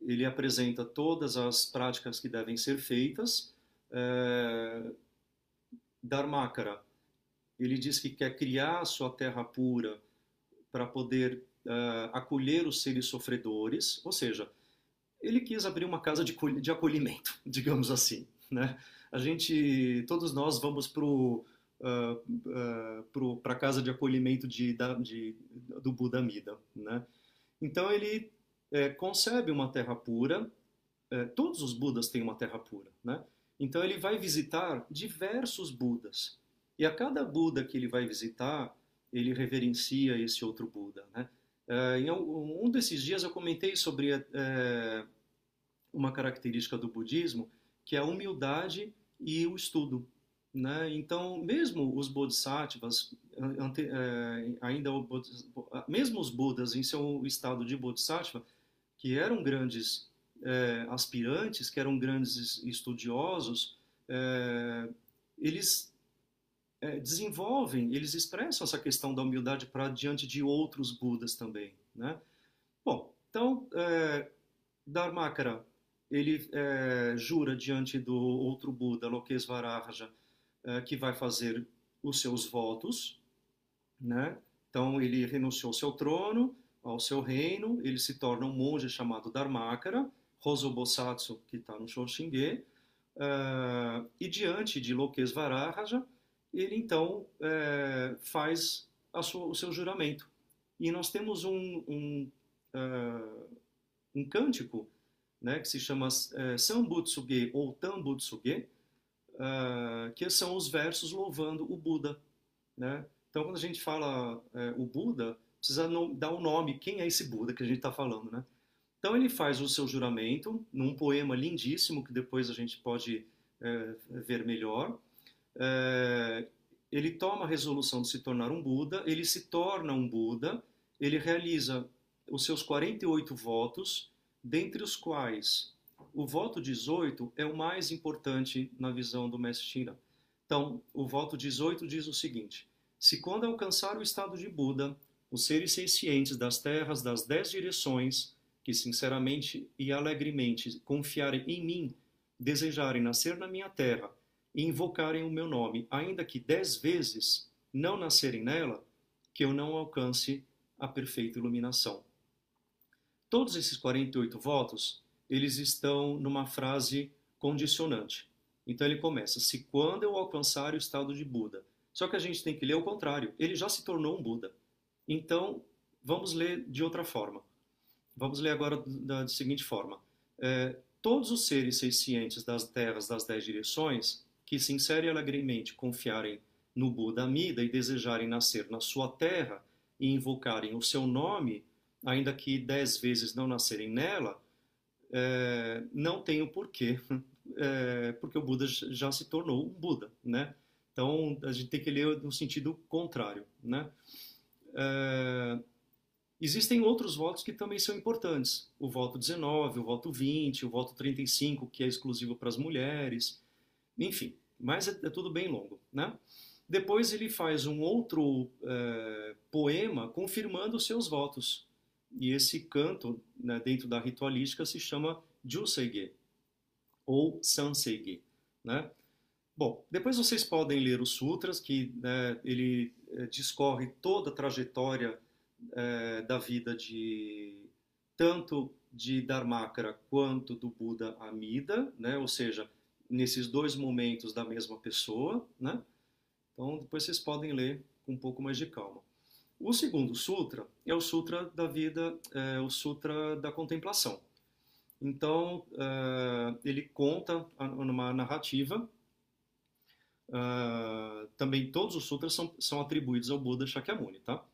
ele apresenta todas as práticas que devem ser feitas. É... Dharmakara, ele diz que quer criar a sua terra pura para poder uh, acolher os seres sofredores. Ou seja, ele quis abrir uma casa de, de acolhimento, digamos assim. Né? A gente, todos nós vamos para uh, uh, a casa de acolhimento de, de, do Buda Mida, né? Então ele é, concebe uma terra pura, é, todos os Budas têm uma terra pura, né? Então ele vai visitar diversos Budas, e a cada Buda que ele vai visitar, ele reverencia esse outro Buda, né? É, em um, um desses dias eu comentei sobre é, uma característica do budismo, que é a humildade e o estudo, né? Então mesmo os bodhisattvas, Ante, eh, ainda o, mesmo os Budas em seu estado de Bodhisattva, que eram grandes eh, aspirantes, que eram grandes estudiosos, eh, eles eh, desenvolvem, eles expressam essa questão da humildade para diante de outros Budas também, né? Bom, então eh, Dharmakara, ele eh, jura diante do outro Buda, Lokesvararaja, eh, que vai fazer os seus votos, né? Então ele renunciou ao seu trono, ao seu reino, ele se torna um monge chamado Dharmakara, Hosobosatsu, que está no Shoshinge, uh, e diante de Lokesvararaja, ele então uh, faz a sua, o seu juramento. E nós temos um, um, uh, um cântico, né, que se chama uh, Sambutsuge ou Tambutsuge, uh, que são os versos louvando o Buda, né? Então, quando a gente fala é, o Buda, precisa no, dar o um nome, quem é esse Buda que a gente está falando, né? Então, ele faz o seu juramento num poema lindíssimo, que depois a gente pode é, ver melhor. É, ele toma a resolução de se tornar um Buda, ele se torna um Buda, ele realiza os seus quarenta e oito votos, dentre os quais o voto dezoito é o mais importante na visão do mestre Shinran. Então, o voto dezoito diz o seguinte: se quando alcançar o estado de Buda, os seres seiscientes das terras das dez direções, que sinceramente e alegremente confiarem em mim, desejarem nascer na minha terra e invocarem o meu nome, ainda que dez vezes não nascerem nela, que eu não alcance a perfeita iluminação. Todos esses quarenta e oito votos, eles estão numa frase condicionante. Então ele começa, se quando eu alcançar o estado de Buda. Só que a gente tem que ler o contrário. Ele já se tornou um Buda. Então, vamos ler de outra forma. Vamos ler agora da, da seguinte forma. É, todos os seres seiscientes das terras das dez direções, que sincera e alegremente confiarem no Buda Mida e desejarem nascer na sua terra e invocarem o seu nome, ainda que dez vezes não nascerem nela, é, não tem o porquê, é, porque o Buda já se tornou um Buda, né? Então, a gente tem que ler no sentido contrário, né? É, existem outros votos que também são importantes. O voto dezenove, o voto vinte, o voto trinta e cinco, que é exclusivo para as mulheres. Enfim, mas é, é tudo bem longo, né? Depois ele faz um outro é, poema confirmando os seus votos. E esse canto, né, dentro da ritualística, se chama Juseige, ou Sanseige, né? Bom, depois vocês podem ler os sutras, que né, ele discorre toda a trajetória é, da vida de tanto de Dharmakara quanto do Buda Amida, né? Ou seja, nesses dois momentos da mesma pessoa, né? Então depois vocês podem ler com um pouco mais de calma. O segundo sutra é o sutra da vida, é, o sutra da contemplação. Então é, ele conta uma narrativa. Uh, também todos os sutras são, são atribuídos ao Buda Shakyamuni, tá?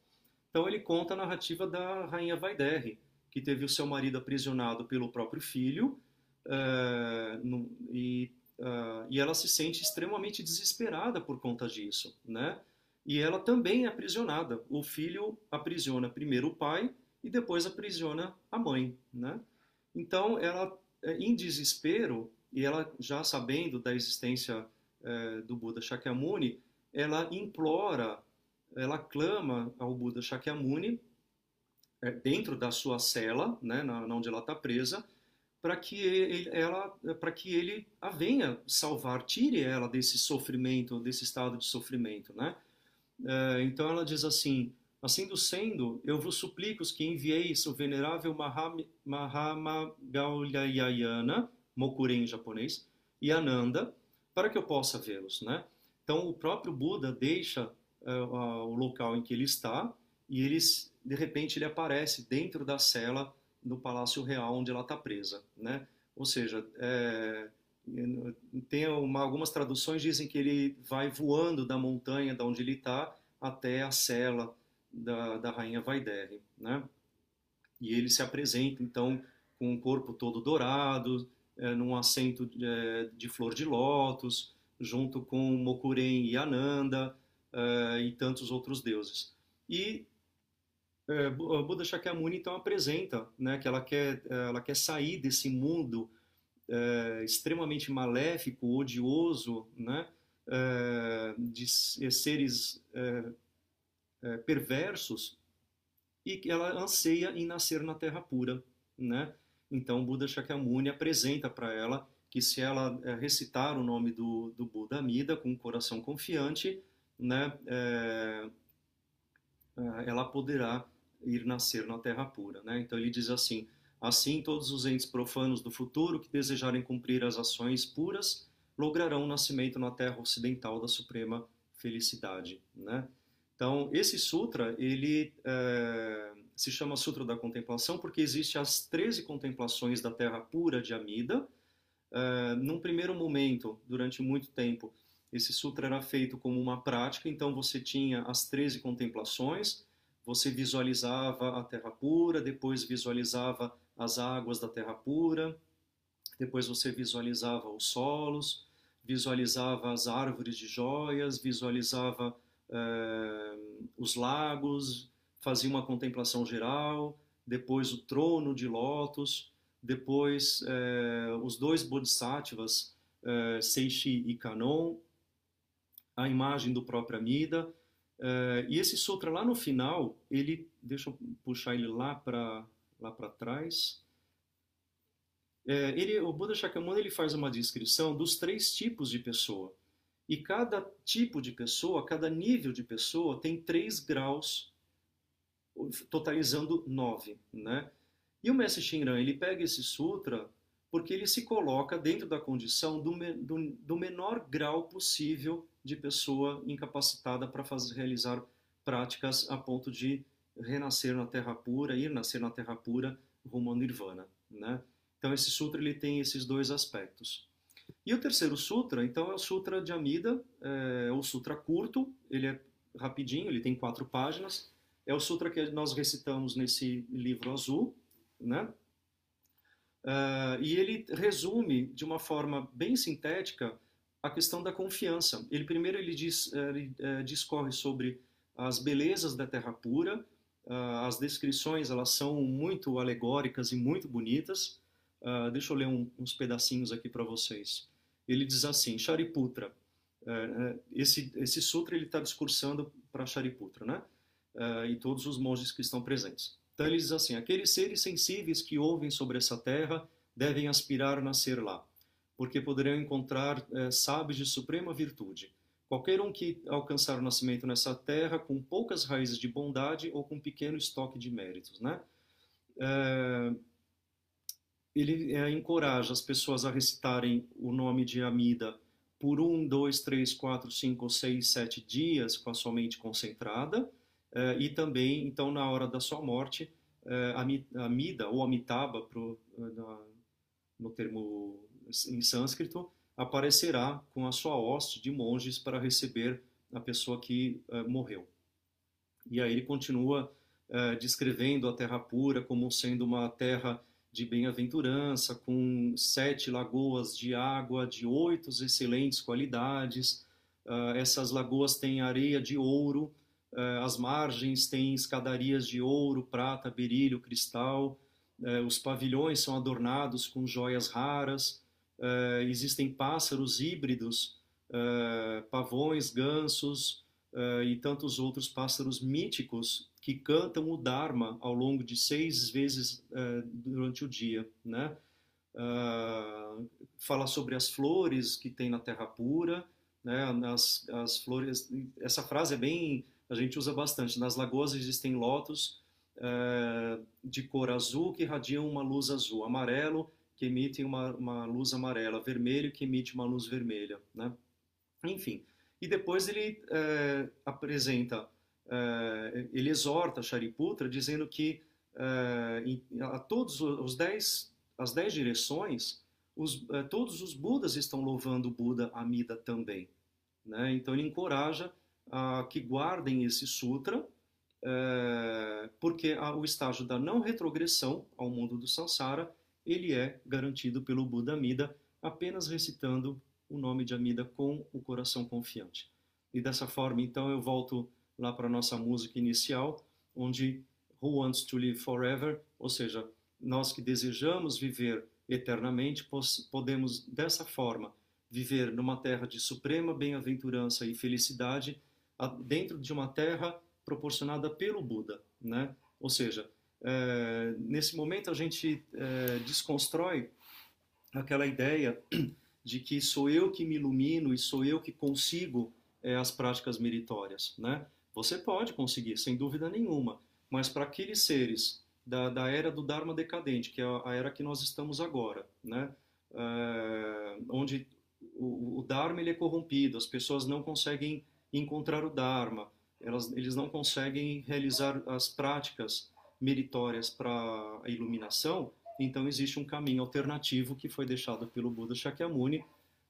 Então ele conta a narrativa da rainha Vaidehi, que teve o seu marido aprisionado pelo próprio filho, uh, no, e, uh, e ela se sente extremamente desesperada por conta disso, né? E ela também é aprisionada. O filho aprisiona primeiro o pai e depois aprisiona a mãe, né? Então ela, em desespero, e ela já sabendo da existência do Buda Shakyamuni, ela implora, ela clama ao Buda Shakyamuni, dentro da sua cela, né, onde ela está presa, para que ele, ela, para que ele a venha salvar, tire ela desse sofrimento, desse estado de sofrimento, né? Então ela diz assim, assim do sendo, eu vos suplico que envieis o venerável Mahamagaullayayana, Mokuren em japonês, e Ananda, para que eu possa vê-los, né? Então o próprio Buda deixa uh, uh, o local em que ele está e eles, de repente ele aparece dentro da cela do Palácio Real onde ela está presa, né? Ou seja, é, tem uma, algumas traduções dizem que ele vai voando da montanha da onde ele está até a cela da, da rainha Vaidehi, né? E ele se apresenta então com o corpo todo dourado, É, num assento de, de flor de lótus, junto com Mokuren e Ananda é, e tantos outros deuses. E é, Buda Shakyamuni então apresenta, né, que ela quer, ela quer sair desse mundo é, extremamente maléfico, odioso, né, é, de seres é, é, perversos, e ela anseia em nascer na terra pura, né? Então, Buda Shakyamuni apresenta para ela que se ela recitar o nome do, do Buda Mida com o coração confiante, né, é, ela poderá ir nascer na Terra Pura, né? Então, ele diz assim, assim todos os entes profanos do futuro que desejarem cumprir as ações puras lograrão o nascimento na Terra Ocidental da Suprema Felicidade, né? Então, esse sutra, ele... É, se chama Sutra da Contemplação, porque existe as treze contemplações da Terra Pura de Amida. Uh, num primeiro momento, durante muito tempo, esse sutra era feito como uma prática, então você tinha as treze contemplações, você visualizava a Terra Pura, depois visualizava as águas da Terra Pura, depois você visualizava os solos, visualizava as árvores de joias, visualizava uh, os lagos, fazia uma contemplação geral, depois o trono de lótus, depois eh, os dois bodhisattvas, eh, Seishi e Kanon, a imagem do próprio Amida. Eh, e esse sutra lá no final, ele, deixa eu puxar ele lá para lá para trás, eh, ele, o Buda Shakyamuni ele faz uma descrição dos três tipos de pessoa. E cada tipo de pessoa, cada nível de pessoa tem três graus, totalizando nove, né? E o mestre Shinran, ele pega esse sutra porque ele se coloca dentro da condição do, me, do, do menor grau possível de pessoa incapacitada para realizar práticas a ponto de renascer na Terra Pura, ir nascer na Terra Pura rumo ao Nirvana, né? Então esse sutra ele tem esses dois aspectos. E o terceiro sutra, então, é o sutra de Amida, é o sutra curto, ele é rapidinho, ele tem quatro páginas, é o sutra que nós recitamos nesse livro azul, né? Uh, e ele resume de uma forma bem sintética a questão da confiança. Ele primeiro ele, diz, ele uh, discorre sobre as belezas da terra pura. Uh, as descrições, elas são muito alegóricas e muito bonitas. Uh, deixa eu ler um, uns pedacinhos aqui para vocês. Ele diz assim, Shariputra, uh, esse, esse sutra ele está discursando para Shariputra, né? Uh, e todos os monges que estão presentes. Então ele diz assim, aqueles seres sensíveis que ouvem sobre essa terra devem aspirar a nascer lá, porque poderão encontrar é, sábios de suprema virtude. Qualquer um que alcançar o nascimento nessa terra com poucas raízes de bondade ou com pequeno estoque de méritos, né? É, ele é, encoraja as pessoas a recitarem o nome de Amida por um, dois, três, quatro, cinco, seis, sete dias com a sua mente concentrada. Uh, e também, então, na hora da sua morte, uh, Amida, ou Amitabha, pro, uh, na, no termo em sânscrito, aparecerá com a sua hoste de monges para receber a pessoa que uh, morreu. E aí ele continua uh, descrevendo a terra pura como sendo uma terra de bem-aventurança, com sete lagoas de água de oito excelentes qualidades. Uh, essas lagoas têm areia de ouro, as margens têm escadarias de ouro, prata, berílio, cristal, os pavilhões são adornados com joias raras, existem pássaros híbridos, pavões, gansos e tantos outros pássaros míticos que cantam o Dharma ao longo de seis vezes durante o dia, né? Fala sobre as flores que tem na terra pura, né? as, as flores, essa frase é bem... A gente usa bastante. Nas lagoas existem lótus é, de cor azul que irradiam uma luz azul, amarelo que emitem uma, uma luz amarela, vermelho que emite uma luz vermelha, né? Enfim. E depois ele é, apresenta, é, ele exorta Shariputra dizendo que é, em, a todos os dez, as dez direções, os, é, todos os Budas estão louvando o Buda Amida também, né? Então ele encoraja que guardem esse sutra, porque o estágio da não retrogressão ao mundo do Samsara, ele é garantido pelo Buda Mida, apenas recitando o nome de Amida com o coração confiante. E dessa forma, então, eu volto lá para a nossa música inicial, onde Who Wants to Live Forever, ou seja, nós que desejamos viver eternamente, podemos, dessa forma, viver numa terra de suprema bem-aventurança e felicidade, dentro de uma terra proporcionada pelo Buda, né? Ou seja, é, nesse momento a gente é, desconstrói aquela ideia de que sou eu que me ilumino e sou eu que consigo é, as práticas meritórias, né? Você pode conseguir, sem dúvida nenhuma, mas para aqueles seres da, da era do Dharma decadente, que é a era que nós estamos agora, né? É, onde o, o Dharma ele é corrompido, as pessoas não conseguem encontrar o Dharma, elas, eles não conseguem realizar as práticas meritórias para a iluminação, então existe um caminho alternativo que foi deixado pelo Buda Shakyamuni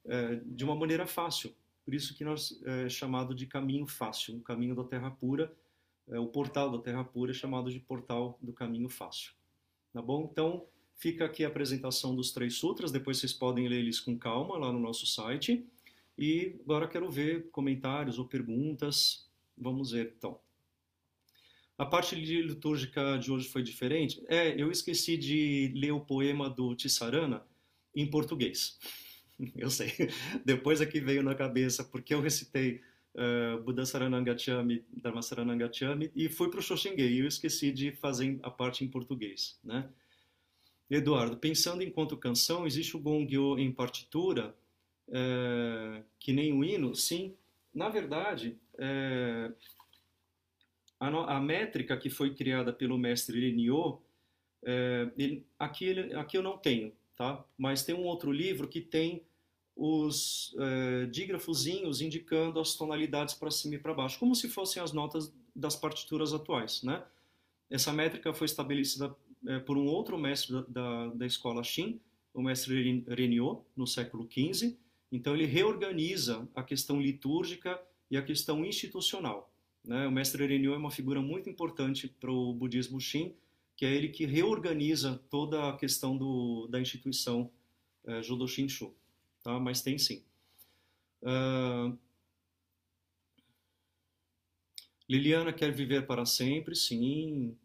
eh, de uma maneira fácil. Por isso que nós é eh, chamado de caminho fácil, o caminho da Terra Pura, eh, o portal da Terra Pura é chamado de portal do caminho fácil. Tá bom? Então, fica aqui a apresentação dos três sutras, depois vocês podem ler eles com calma lá no nosso site. E agora quero ver comentários ou perguntas. Vamos ver, então. A parte litúrgica de hoje foi diferente? É, eu esqueci de ler o poema do Tissarana em português. Eu sei. Depois é que veio na cabeça, porque eu recitei uh, Buda Saranangatyami, Dharma Saranangatyami, e fui para o Shoshinge, e eu esqueci de fazer a parte em português, né? Eduardo, pensando enquanto canção, existe o gongyo em partitura, é, que nem o hino? Sim, na verdade, é, a, a métrica que foi criada pelo mestre Rennyo, é, ele, aqui, ele, aqui eu não tenho, tá? Mas tem um outro livro que tem os é, dígrafozinhos indicando as tonalidades para cima e para baixo, como se fossem as notas das partituras atuais, né? Essa métrica foi estabelecida por um outro mestre da, da, da escola Shin, o mestre Rennyo, no século quinze. Então ele reorganiza a questão litúrgica e a questão institucional. Né? O mestre Rennyo é uma figura muito importante para o budismo Shin, que é ele que reorganiza toda a questão do, da instituição é, Jodo Shinshu. Tá? Mas tem sim. Uh... Liliana quer viver para sempre, sim.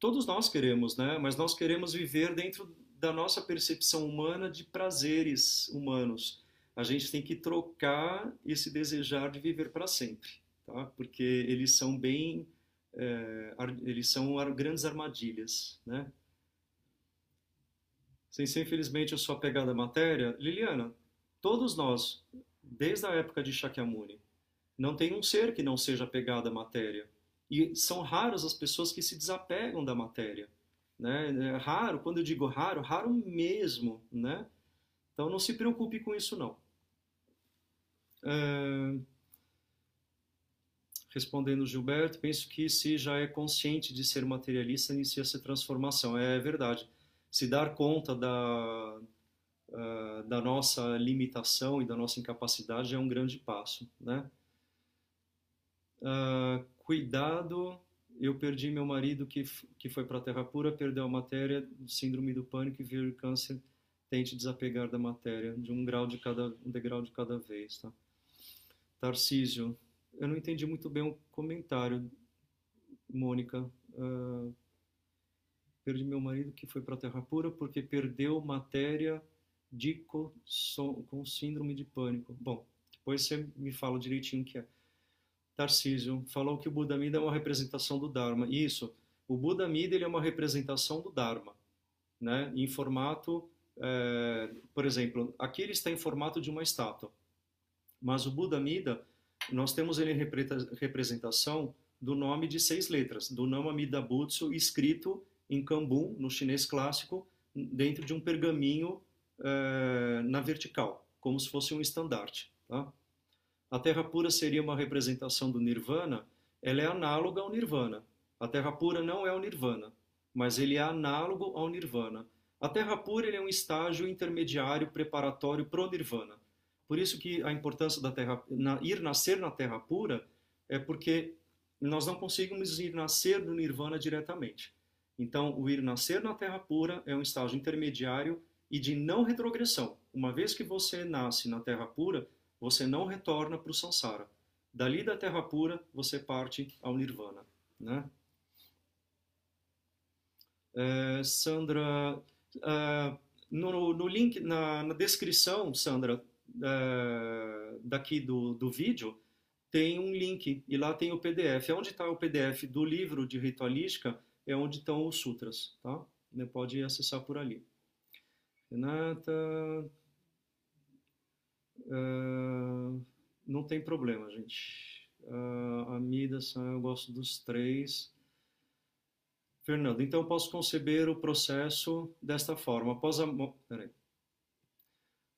Todos nós queremos, né? Mas nós queremos viver dentro da nossa percepção humana de prazeres humanos. A gente tem que trocar esse desejar de viver para sempre, tá? Porque eles são bem... É, eles são grandes armadilhas, né? Sem ser, infelizmente, eu sou apegado à matéria. Liliana, todos nós, desde a época de Shakyamuni, não tem um ser que não seja apegado à matéria. E são raras as pessoas que se desapegam da matéria, né? É raro, quando eu digo raro, raro mesmo, né? Então não se preocupe com isso, não. É... Respondendo Gilberto, penso que se já é consciente de ser materialista, inicia essa transformação. É verdade. Se dar conta da, uh, da nossa limitação e da nossa incapacidade é um grande passo, né? Uh, cuidado, eu perdi meu marido que, que foi para a Terra Pura, perdeu a matéria, síndrome do pânico e veio câncer, tente desapegar da matéria, de um, grau de cada, um degrau de cada vez. Tá? Tarcísio, eu não entendi muito bem o comentário, Mônica. Uh, perdi meu marido que foi para a Terra Pura porque perdeu matéria de co, so, com síndrome de pânico. Bom, depois você me fala direitinho o que é. Tarcísio, falou que o Buda Mida é uma representação do Dharma. Isso, o Buda Mida ele é uma representação do Dharma, né? Em formato, é, por exemplo, aqui ele está em formato de uma estátua, mas o Buda Mida, nós temos ele em representação do nome de seis letras, do Namamida Butsu, escrito em Kanbun, no chinês clássico, dentro de um pergaminho é, na vertical, como se fosse um estandarte, tá? A Terra Pura seria uma representação do Nirvana, ela é análoga ao Nirvana. A Terra Pura não é o Nirvana, mas ele é análogo ao Nirvana. A Terra Pura ele é um estágio intermediário preparatório para o Nirvana. Por isso que a importância da Terra, na, ir nascer na Terra Pura é porque nós não conseguimos ir nascer do Nirvana diretamente. Então, o ir nascer na Terra Pura é um estágio intermediário e de não retrogressão. Uma vez que você nasce na Terra Pura, você não retorna para o Samsara. Dali da Terra Pura, você parte ao Nirvana, né? É, Sandra, é, no, no link, na, na descrição, Sandra, é, daqui do, do vídeo, tem um link, e lá tem o P D F. Onde está o P D F do livro de ritualística, é onde estão os sutras, tá? Você pode acessar por ali. Renata... Uh, não tem problema, gente. Uh, Amida, eu gosto dos três. Fernando, então eu posso conceber o processo desta forma. Após a, peraí.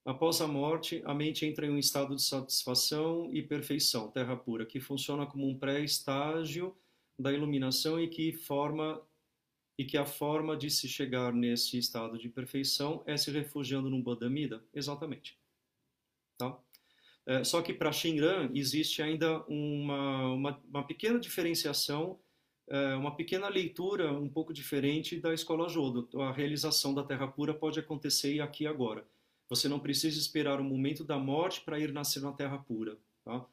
Após a morte, a mente entra em um estado de satisfação e perfeição, terra pura, que funciona como um pré-estágio da iluminação e que, forma, e que a forma de se chegar nesse estado de perfeição é se refugiando no Buda Mida. Exatamente. Tá? É, só que para Shinran existe ainda uma, uma, uma pequena diferenciação, é, uma pequena leitura um pouco diferente da escola Jodo. A realização da Terra Pura pode acontecer aqui e agora. Você não precisa esperar o momento da morte para ir nascer na Terra Pura. Tá?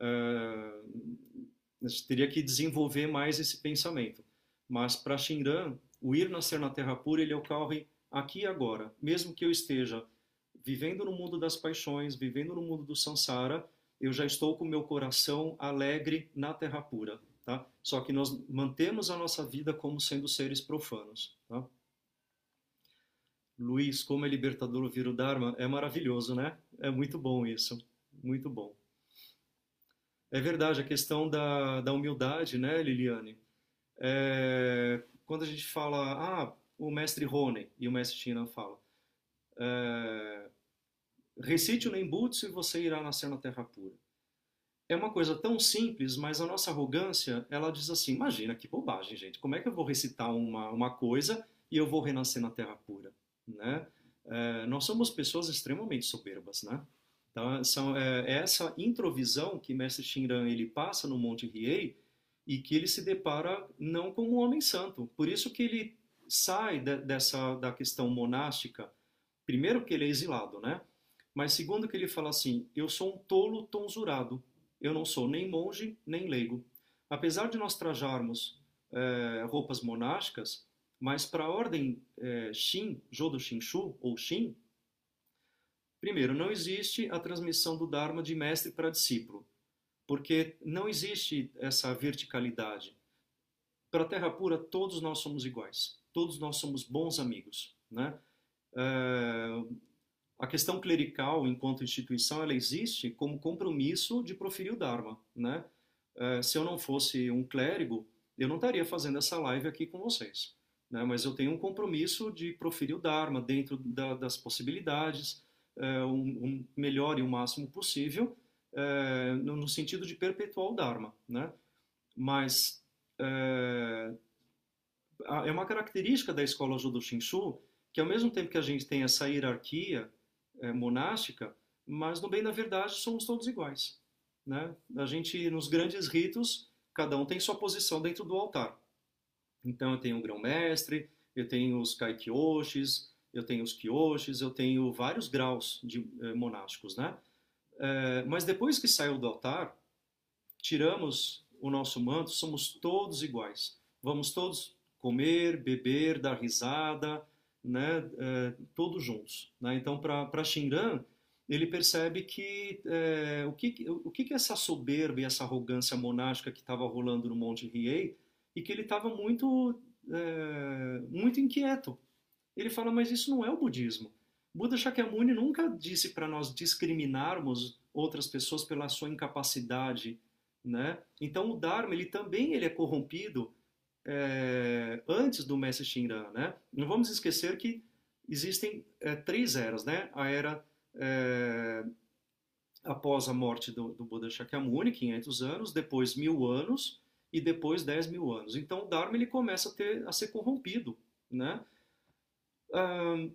É, você teria que desenvolver mais esse pensamento. Mas para Shinran, o ir nascer na Terra Pura ele ocorre aqui e agora. Mesmo que eu esteja vivendo no mundo das paixões, vivendo no mundo do Samsara, eu já estou com o meu coração alegre na Terra Pura, tá? Só que nós mantemos a nossa vida como sendo seres profanos, tá? Luiz, como é libertador ouvir o Dharma, é maravilhoso, né? É muito bom isso, muito bom. É verdade, a questão da, da humildade, né, Liliane? É, quando a gente fala, ah, o mestre Honen e o mestre Shinran fala, É... recite o Nembutsu e você irá nascer na Terra Pura. É uma coisa tão simples, mas a nossa arrogância, ela diz assim, imagina que bobagem, gente, como é que eu vou recitar uma, uma coisa e eu vou renascer na Terra Pura, né? uh, nós somos pessoas extremamente soberbas, né? Então, são, é, é essa introvisão que mestre Shinran ele passa no Monte Hiei e que ele se depara não como um homem santo. Por isso que ele sai de, dessa, da questão monástica, primeiro que ele é exilado, né? Mas segundo que ele fala assim, eu sou um tolo tonsurado, eu não sou nem monge nem leigo. Apesar de nós trajarmos é, roupas monásticas, mas para a ordem é, Shin, Jodo Shinshu ou Shin, primeiro, não existe a transmissão do Dharma de mestre para discípulo, porque não existe essa verticalidade. Para a Terra Pura, todos nós somos iguais, todos nós somos bons amigos, né? É, a questão clerical, enquanto instituição, ela existe como compromisso de proferir o Dharma, né? É, se eu não fosse um clérigo, eu não estaria fazendo essa live aqui com vocês, né? Mas eu tenho um compromisso de proferir o Dharma dentro da, das possibilidades, o um, um melhor e o máximo possível, é, no, no sentido de perpetuar o Dharma, né? Mas é, é uma característica da escola Jodo Shinshu que, ao mesmo tempo que a gente tem essa hierarquia é, monástica, mas no bem da verdade somos todos iguais, né? A gente, nos grandes ritos, cada um tem sua posição dentro do altar. Então eu tenho o grão-mestre, eu tenho os kaikyoshis, eu tenho os kyoshis, eu tenho vários graus de eh, monásticos, né? É, mas depois que saiu do altar, tiramos o nosso manto, somos todos iguais. Vamos todos comer, beber, dar risada, né? É, todos juntos, né? Então, para Shinran, ele percebe que, é, o, que, o que essa soberba e essa arrogância monástica que estava rolando no Monte Hiei, e que ele estava muito, é, muito inquieto. Ele fala, mas isso não é o budismo. Buda Shakyamuni nunca disse para nós discriminarmos outras pessoas pela sua incapacidade, né? Então o Dharma, ele também ele é corrompido é, antes do mestre Shinran, né? Não vamos esquecer que existem é, três eras, né? A era é, após a morte do, do Buda Shakyamuni, quinhentos anos, depois mil anos e depois dez mil anos. Então o Dharma ele começa a, ter, a ser corrompido, né? Uh,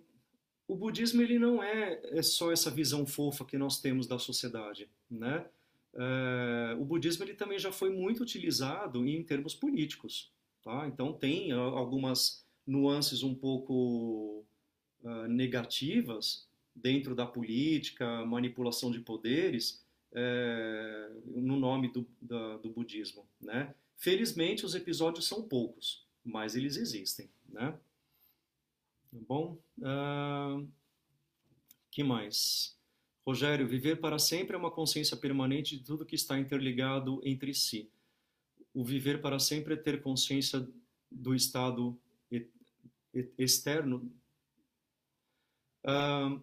o budismo ele não é, é só essa visão fofa que nós temos da sociedade, né? Uh, o budismo ele também já foi muito utilizado em termos políticos, tá? Então tem uh, algumas nuances um pouco uh, negativas dentro da política, manipulação de poderes uh, no nome do, da, do budismo, né? Felizmente os episódios são poucos, mas eles existem, né? Bom, uh, que mais? Rogério, viver para sempre é uma consciência permanente de tudo que está interligado entre si. O viver para sempre é ter consciência do estado et, et, externo. Uh,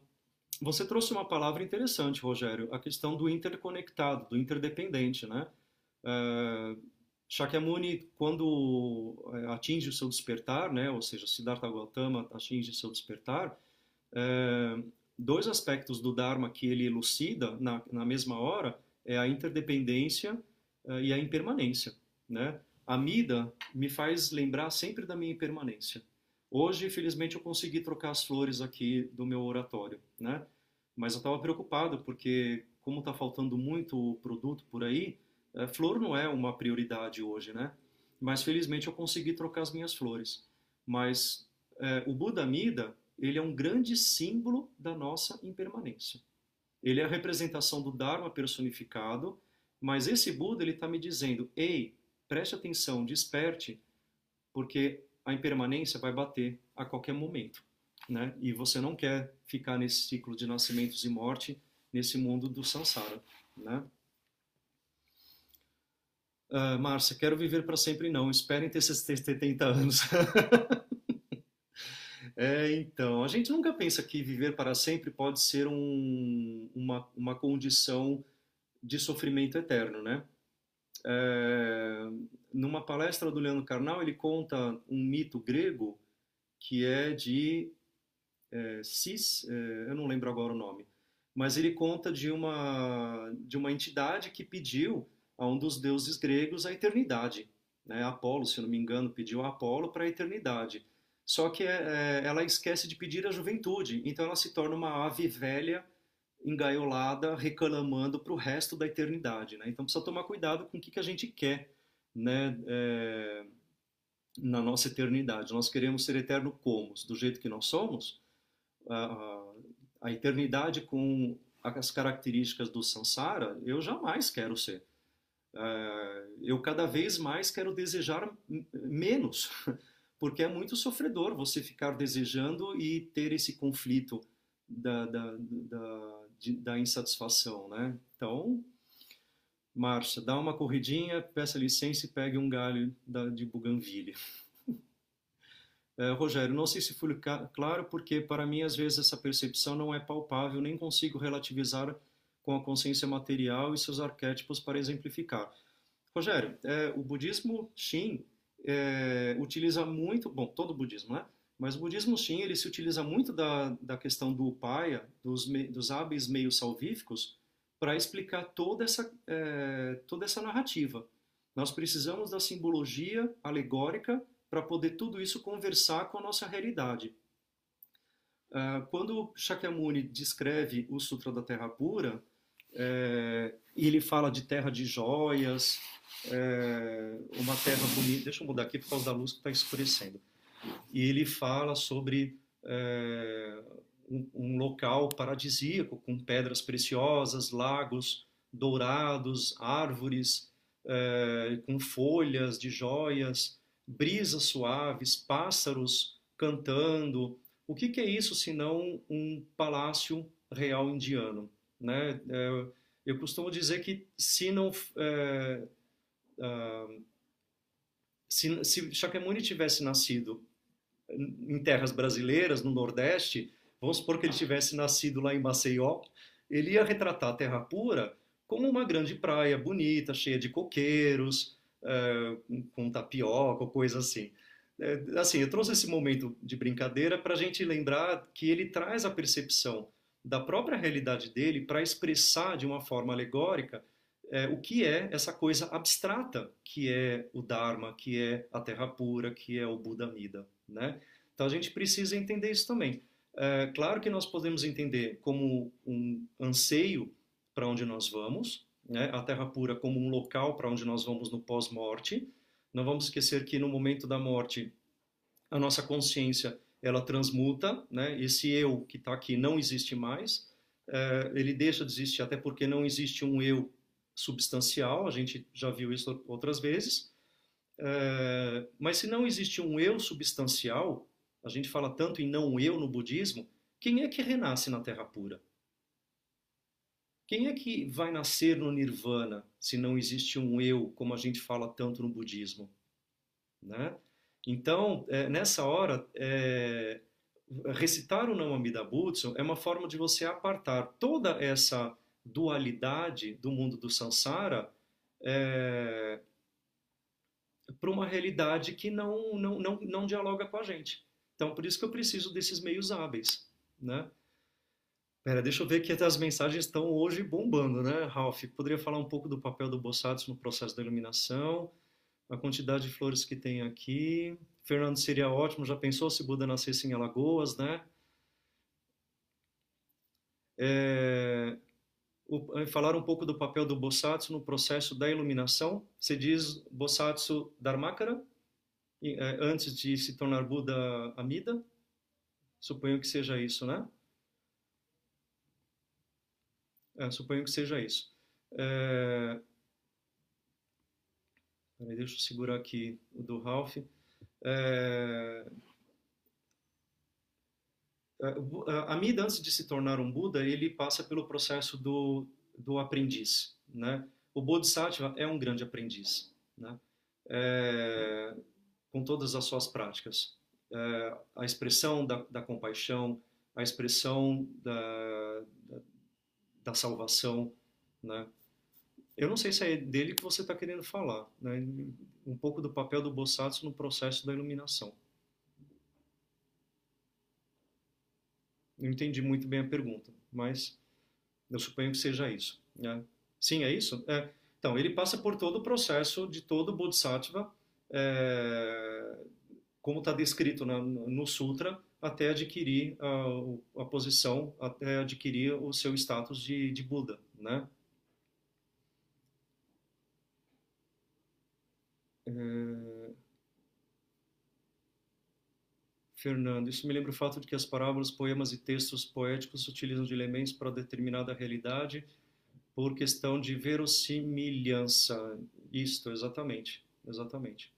você trouxe uma palavra interessante, Rogério, a questão do interconectado, do interdependente, né? Uh, Shakyamuni, quando atinge o seu despertar, né, ou seja, Siddhartha Gautama atinge o seu despertar, é, dois aspectos do Dharma que ele elucida na, na mesma hora é a interdependência é, e a impermanência, né? Amida me faz lembrar sempre da minha impermanência. Hoje, infelizmente, eu consegui trocar as flores aqui do meu oratório, né? Mas eu estava preocupado porque, como está faltando muito produto por aí, flor não é uma prioridade hoje, né? Mas felizmente eu consegui trocar as minhas flores. Mas é, o Buda Mida, ele é um grande símbolo da nossa impermanência. Ele é a representação do Dharma personificado, mas esse Buda, ele está me dizendo, ei, preste atenção, desperte, porque a impermanência vai bater a qualquer momento, né? E você não quer ficar nesse ciclo de nascimentos e morte, nesse mundo do Samsara, né? Uh, Márcia, quero viver para sempre não, esperem ter setenta anos. É, então, a gente nunca pensa que viver para sempre pode ser um, uma, uma condição de sofrimento eterno, né? É, numa palestra do Leandro Carnal, ele conta um mito grego que é de é, Cis, é, eu não lembro agora o nome, mas ele conta de uma, de uma entidade que pediu a um dos deuses gregos a eternidade, né? Apolo, se não me engano, pediu a Apolo para a eternidade. Só que é, ela esquece de pedir à juventude, então ela se torna uma ave velha, engaiolada, reclamando para o resto da eternidade, né? Então precisa tomar cuidado com o que, que a gente quer, né? É, na nossa eternidade. Nós queremos ser eterno como? Do jeito que nós somos? A, a eternidade com as características do samsara, eu jamais quero ser. Eu cada vez mais quero desejar menos, porque é muito sofredor você ficar desejando e ter esse conflito da, da, da, de, da insatisfação, né? Então, Márcia, dá uma corridinha, peça licença e pegue um galho da, de buganvília. É, Rogério, não sei se fui claro, porque para mim às vezes essa percepção não é palpável, nem consigo relativizar com a consciência material e seus arquétipos para exemplificar. Rogério, é, o budismo Shin é, utiliza muito, bom, todo o budismo, né? Mas o budismo Shin, ele se utiliza muito da, da questão do upaya, dos, me, dos hábeis meio salvíficos, para explicar toda essa, é, toda essa narrativa. Nós precisamos da simbologia alegórica para poder tudo isso conversar com a nossa realidade. Quando Shakyamuni descreve o Sutra da Terra Pura, é, ele fala de terra de joias, é, uma terra bonita... Deixa eu mudar aqui por causa da luz que está escurecendo. E ele fala sobre é, um, um local paradisíaco, com pedras preciosas, lagos dourados, árvores, é, com folhas de joias, brisas suaves, pássaros cantando. O que, que é isso senão um palácio real indiano, né? É, eu costumo dizer que se não é, uh, se, se Shakyamuni tivesse nascido em terras brasileiras, no Nordeste, vamos supor que ele tivesse nascido lá em Maceió, ele ia retratar a Terra Pura como uma grande praia bonita, cheia de coqueiros, Uh, com tapioca ou coisa assim. É, assim, eu trouxe esse momento de brincadeira para a gente lembrar que ele traz a percepção da própria realidade dele para expressar de uma forma alegórica é, o que é essa coisa abstrata, que é o Dharma, que é a Terra Pura, que é o Buda Mida, né? Então a gente precisa entender isso também. É, claro que nós podemos entender como um anseio para onde nós vamos, a Terra Pura como um local para onde nós vamos no pós-morte. Não vamos esquecer que no momento da morte a nossa consciência ela transmuta, né? Esse eu que está aqui não existe mais, ele deixa de existir, até porque não existe um eu substancial, a gente já viu isso outras vezes. Mas se não existe um eu substancial, a gente fala tanto em não eu no budismo, quem é que renasce na Terra Pura? Quem é que vai nascer no Nirvana se não existe um eu, como a gente fala tanto no budismo, né? Então, é, nessa hora, é, recitar o Namamida Butsu é uma forma de você apartar toda essa dualidade do mundo do samsara é, para uma realidade que não, não, não, não dialoga com a gente. Então, por isso que eu preciso desses meios hábeis, né? Pera, deixa eu ver que as mensagens estão hoje bombando, né, Ralph? Poderia falar um pouco do papel do Bosatsu no processo da iluminação, a quantidade de flores que tem aqui. Fernando, seria ótimo, já pensou se Buda nascesse em Alagoas, né? É... O... Falar um pouco do papel do Bosatsu no processo da iluminação. Você diz Bosatsu Dharmakara, antes de se tornar Buda Amida? Suponho que seja isso, né? É, suponho que seja isso. É... Deixa eu segurar aqui o do Ralph. É... Amida, antes de se tornar um Buda, ele passa pelo processo do, do aprendiz, né? O Bodhisattva é um grande aprendiz, né? É... Com todas as suas práticas. É... A expressão da, da compaixão, a expressão da... da salvação, né? Eu não sei se é dele que você está querendo falar, né? Um pouco do papel do Bosatsu no processo da iluminação. Não entendi muito bem a pergunta, mas eu suponho que seja isso, né? Sim, é isso? É. Então, ele passa por todo o processo de todo Bodhisattva, é, como está descrito na, no Sutra, até adquirir a, a posição, até adquirir o seu status de, de Buda, né? É... Fernando, isso me lembra o fato de que as parábolas, poemas e textos poéticos se utilizam de elementos para determinada realidade por questão de verossimilhança. Isto, exatamente, exatamente.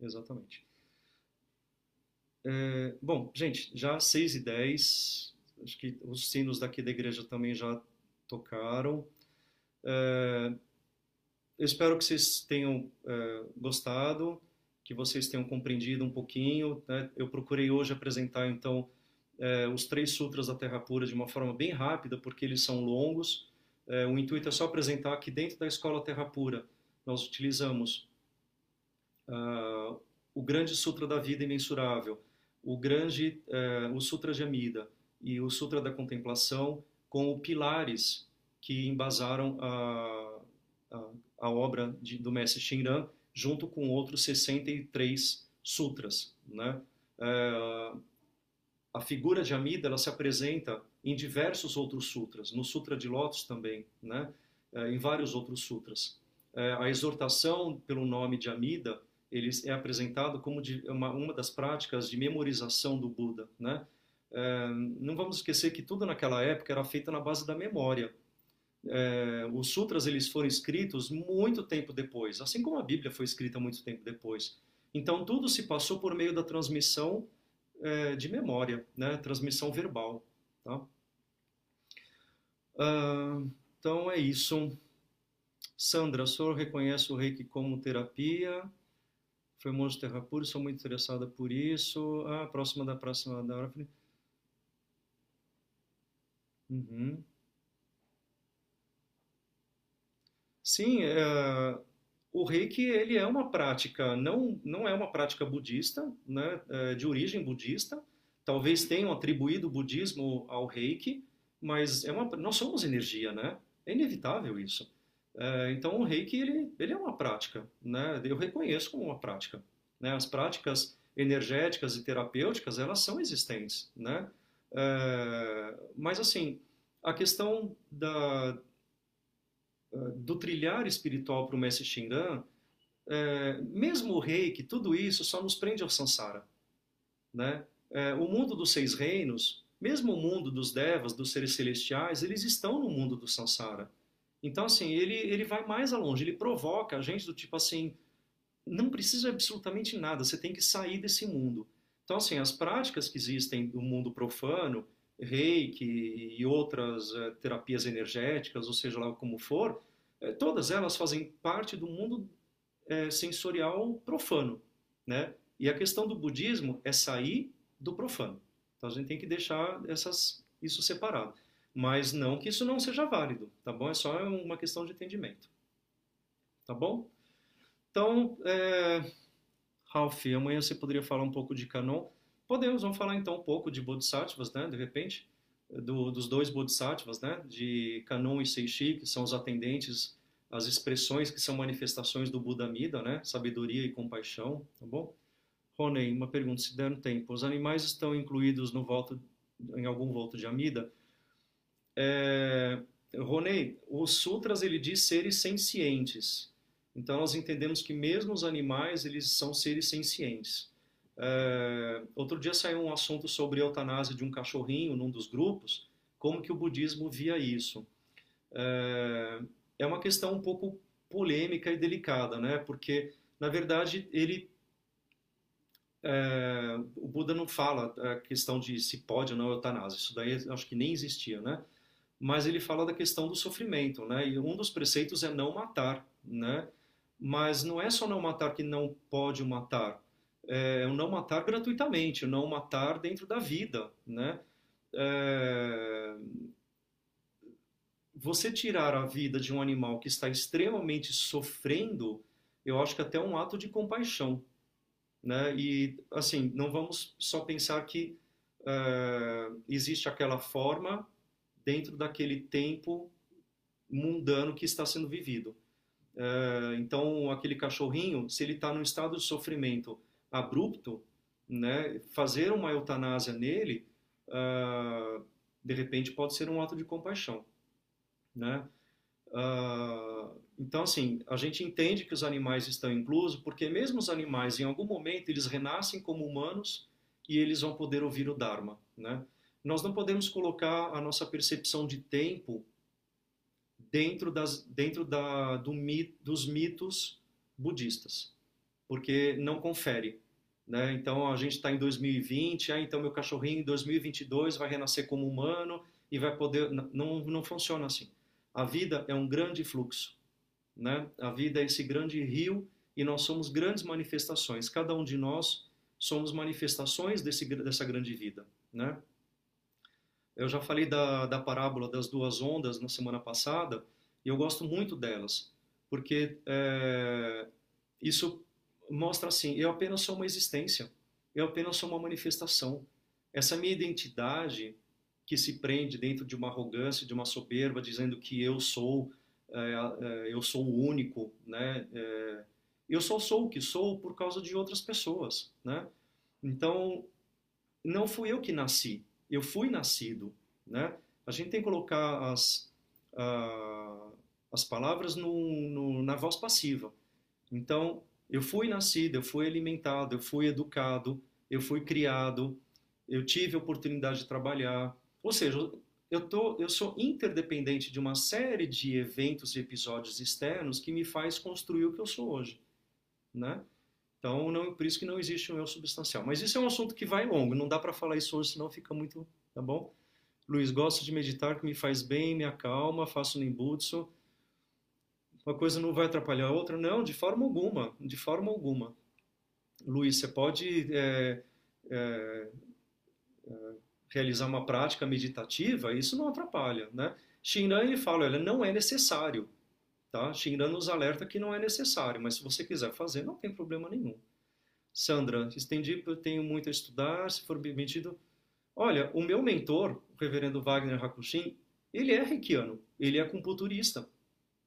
Exatamente. É, bom, gente, já seis e dez, acho que os sinos daqui da igreja também já tocaram. É, eu espero que vocês tenham é, gostado, que vocês tenham compreendido um pouquinho, né? Eu procurei hoje apresentar, então, é, os três sutras da Terra Pura de uma forma bem rápida, porque eles são longos. É, o intuito é só apresentar que dentro da Escola Terra Pura nós utilizamos... Uh, o grande Sutra da Vida Imensurável, o grande uh, o Sutra de Amida e o Sutra da Contemplação como pilares que embasaram a, a, a obra de, do mestre Shinran, junto com outros sessenta e três sutras, né? Uh, a figura de Amida, ela se apresenta em diversos outros sutras, no Sutra de Lótus também, né? Uh, em vários outros sutras. Uh, a exortação pelo nome de Amida, ele é apresentado como de uma, uma das práticas de memorização do Buda, né? É, não vamos esquecer que tudo naquela época era feito na base da memória. É, os sutras, eles foram escritos muito tempo depois, assim como a Bíblia foi escrita muito tempo depois. Então, tudo se passou por meio da transmissão é, de memória, né? Transmissão verbal. Tá? Ah, então, é isso. Sandra, o senhor reconhece o reiki como terapia? Foi monge de Terra Pura, sou muito interessada por isso. Ah, próxima da próxima da árvore. Uhum. Sim, é, o reiki, ele é uma prática, não, não é uma prática budista, né, é, de origem budista. Talvez tenham atribuído o budismo ao reiki, mas é uma, nós somos energia, né? É inevitável isso. Então, o reiki, ele, ele é uma prática, né? Eu reconheço como uma prática, né? As práticas energéticas e terapêuticas, elas são existentes, né? É, mas, assim, a questão da, do trilhar espiritual para o mestre Shinran, é, mesmo o reiki, tudo isso só nos prende ao samsara, né? É, o mundo dos seis reinos, mesmo o mundo dos devas, dos seres celestiais, eles estão no mundo do samsara. Então, assim, ele, ele vai mais a longe, ele provoca a gente do tipo assim, não precisa absolutamente nada, você tem que sair desse mundo. Então, assim, as práticas que existem no mundo profano, reiki e outras é, terapias energéticas, ou seja lá como for, é, todas elas fazem parte do mundo é, sensorial profano, né? E a questão do budismo é sair do profano. Então, a gente tem que deixar essas, isso separado. Mas não que isso não seja válido, tá bom? É só uma questão de entendimento, tá bom? Então, é... Ralph, amanhã você poderia falar um pouco de Canon? Podemos, vamos falar então um pouco de Bodhisattvas, né? De repente, do, dos dois Bodhisattvas, né? De Canon e Seishi, que são os atendentes, as expressões que são manifestações do Buda Mida, né? Sabedoria e compaixão, tá bom? Honen, uma pergunta, se der um tempo. Os animais estão incluídos no voto, em algum voto de Amida? É, Ronin, os sutras, ele diz seres sencientes. Então nós entendemos que mesmo os animais, eles são seres sencientes. É, outro dia saiu um assunto sobre a eutanásia de um cachorrinho num dos grupos, como que o budismo via isso. É, é uma questão um pouco polêmica e delicada, né? Porque na verdade ele, é, o Buda não fala a questão de se pode ou não eutanásia, isso daí acho que nem existia, né? Mas ele fala da questão do sofrimento, né? E um dos preceitos é não matar, né? Mas não é só não matar que não pode matar, é o não matar gratuitamente, o não matar dentro da vida, né? É... Você tirar a vida de um animal que está extremamente sofrendo, eu acho que até é um ato de compaixão, né? E, assim, não vamos só pensar que uh, existe aquela forma dentro daquele tempo mundano que está sendo vivido. É, então, aquele cachorrinho, se ele está num estado de sofrimento abrupto, né, fazer uma eutanásia nele, uh, de repente, pode ser um ato de compaixão, né? Uh, então, assim, a gente entende que os animais estão inclusos, porque mesmo os animais, em algum momento, eles renascem como humanos e eles vão poder ouvir o Dharma, né? Nós não podemos colocar a nossa percepção de tempo dentro, das, dentro da, do mit, dos mitos budistas, porque não confere, né? Então, a gente está em dois mil e vinte, ah, então meu cachorrinho em dois mil e vinte e dois vai renascer como humano e vai poder... Não, não funciona assim. A vida é um grande fluxo, né? A vida é esse grande rio e nós somos grandes manifestações. Cada um de nós somos manifestações desse, dessa grande vida, né? Eu já falei da, da parábola das duas ondas na semana passada e eu gosto muito delas, porque é, isso mostra assim, eu apenas sou uma existência, eu apenas sou uma manifestação. Essa minha identidade... que se prende dentro de uma arrogância, de uma soberba, dizendo que eu sou, é, é, eu sou o único, né? É, eu só sou o que sou por causa de outras pessoas, né? Então, não fui eu que nasci, eu fui nascido, né? A gente tem que colocar as, a, as palavras no, no, na voz passiva. Então, eu fui nascido, eu fui alimentado, eu fui educado, eu fui criado, eu tive a oportunidade de trabalhar. Ou seja, eu, tô, eu sou interdependente de uma série de eventos e episódios externos que me faz construir o que eu sou hoje, né? Então, não, por isso que não existe um eu substancial. Mas isso é um assunto que vai longo, não dá para falar isso hoje, senão fica muito... Tá bom? Luiz, gosto de meditar, que me faz bem, me acalma, faço Nembutsu. Uma coisa não vai atrapalhar a outra? Não, de forma alguma, de forma alguma. Luiz, você pode... É, é, é, realizar uma prática meditativa, isso não atrapalha, né? Shinran, ele fala, olha, não é necessário, tá? Shinran nos alerta que não é necessário, mas se você quiser fazer, não tem problema nenhum. Sandra, estendi, eu tenho muito a estudar, se for permitido. Olha, o meu mentor, o reverendo Wagner Hakushin, ele é reikiano, ele é computurista,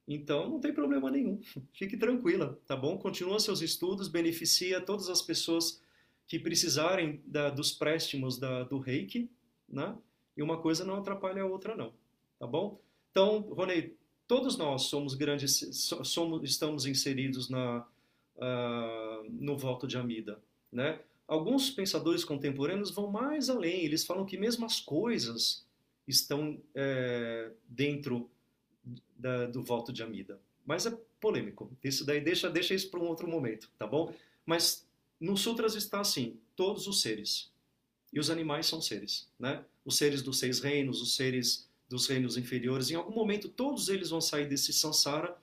então não tem problema nenhum, fique tranquila, tá bom? Continua seus estudos, beneficia todas as pessoas que precisarem da, dos préstimos da, do reiki, né? E uma coisa não atrapalha a outra, não, tá bom? Então, Rony, todos nós somos grandes, somos, estamos inseridos na, uh, no voto de Amida, né? Alguns pensadores contemporâneos vão mais além, eles falam que mesmo as coisas estão é, dentro da, do voto de Amida, mas é polêmico, isso daí deixa, deixa isso para um outro momento, tá bom? Mas nos sutras está assim, todos os seres. E os animais são seres, né? Os seres dos seis reinos, os seres dos reinos inferiores. Em algum momento, todos eles vão sair desse samsara,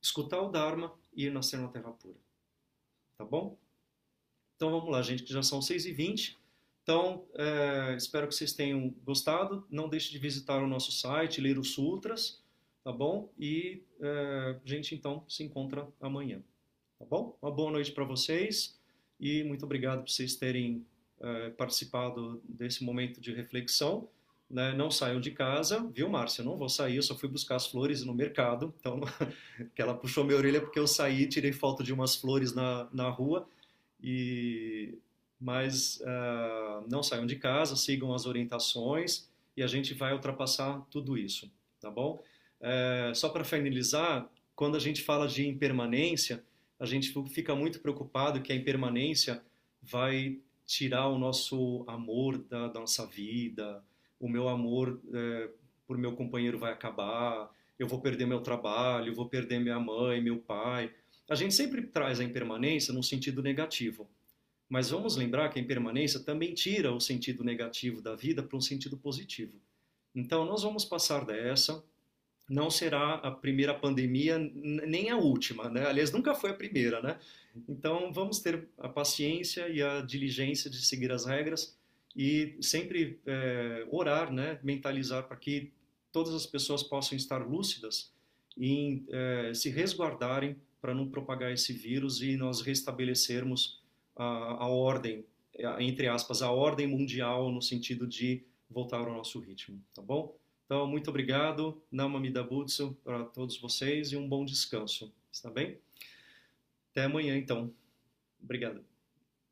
escutar o Dharma e ir nascer na Terra Pura. Tá bom? Então vamos lá, gente, que já são seis e vinte. Então, é, espero que vocês tenham gostado. Não deixe de visitar o nosso site, ler os sutras, tá bom? E é, a gente, então, se encontra amanhã. Tá bom? Uma boa noite para vocês. E muito obrigado por vocês terem eh, participado desse momento de reflexão, né? Não saiam de casa, viu, Márcia? Eu não vou sair, eu só fui buscar as flores no mercado. Então, que ela puxou minha orelha porque eu saí, tirei foto de umas flores na, na rua. E... Mas uh, não saiam de casa, sigam as orientações e a gente vai ultrapassar tudo isso, tá bom? É, só para finalizar, quando a gente fala de impermanência, a gente fica muito preocupado que a impermanência vai tirar o nosso amor da, da nossa vida, o meu amor é, por meu companheiro vai acabar, eu vou perder meu trabalho, eu vou perder minha mãe, meu pai. A gente sempre traz a impermanência num sentido negativo, mas vamos lembrar que a impermanência também tira o sentido negativo da vida para um sentido positivo. Então nós vamos passar dessa... Não será a primeira pandemia, nem a última, né? Aliás, nunca foi a primeira, né? Então, vamos ter a paciência e a diligência de seguir as regras e sempre é, orar, né? Mentalizar para que todas as pessoas possam estar lúcidas e é, se resguardarem para não propagar esse vírus e nós restabelecermos a, a ordem, entre aspas, a ordem mundial no sentido de voltar ao nosso ritmo, tá bom? Então, muito obrigado, Namamida Butsu para todos vocês e um bom descanso. Está bem? Até amanhã, então. Obrigado.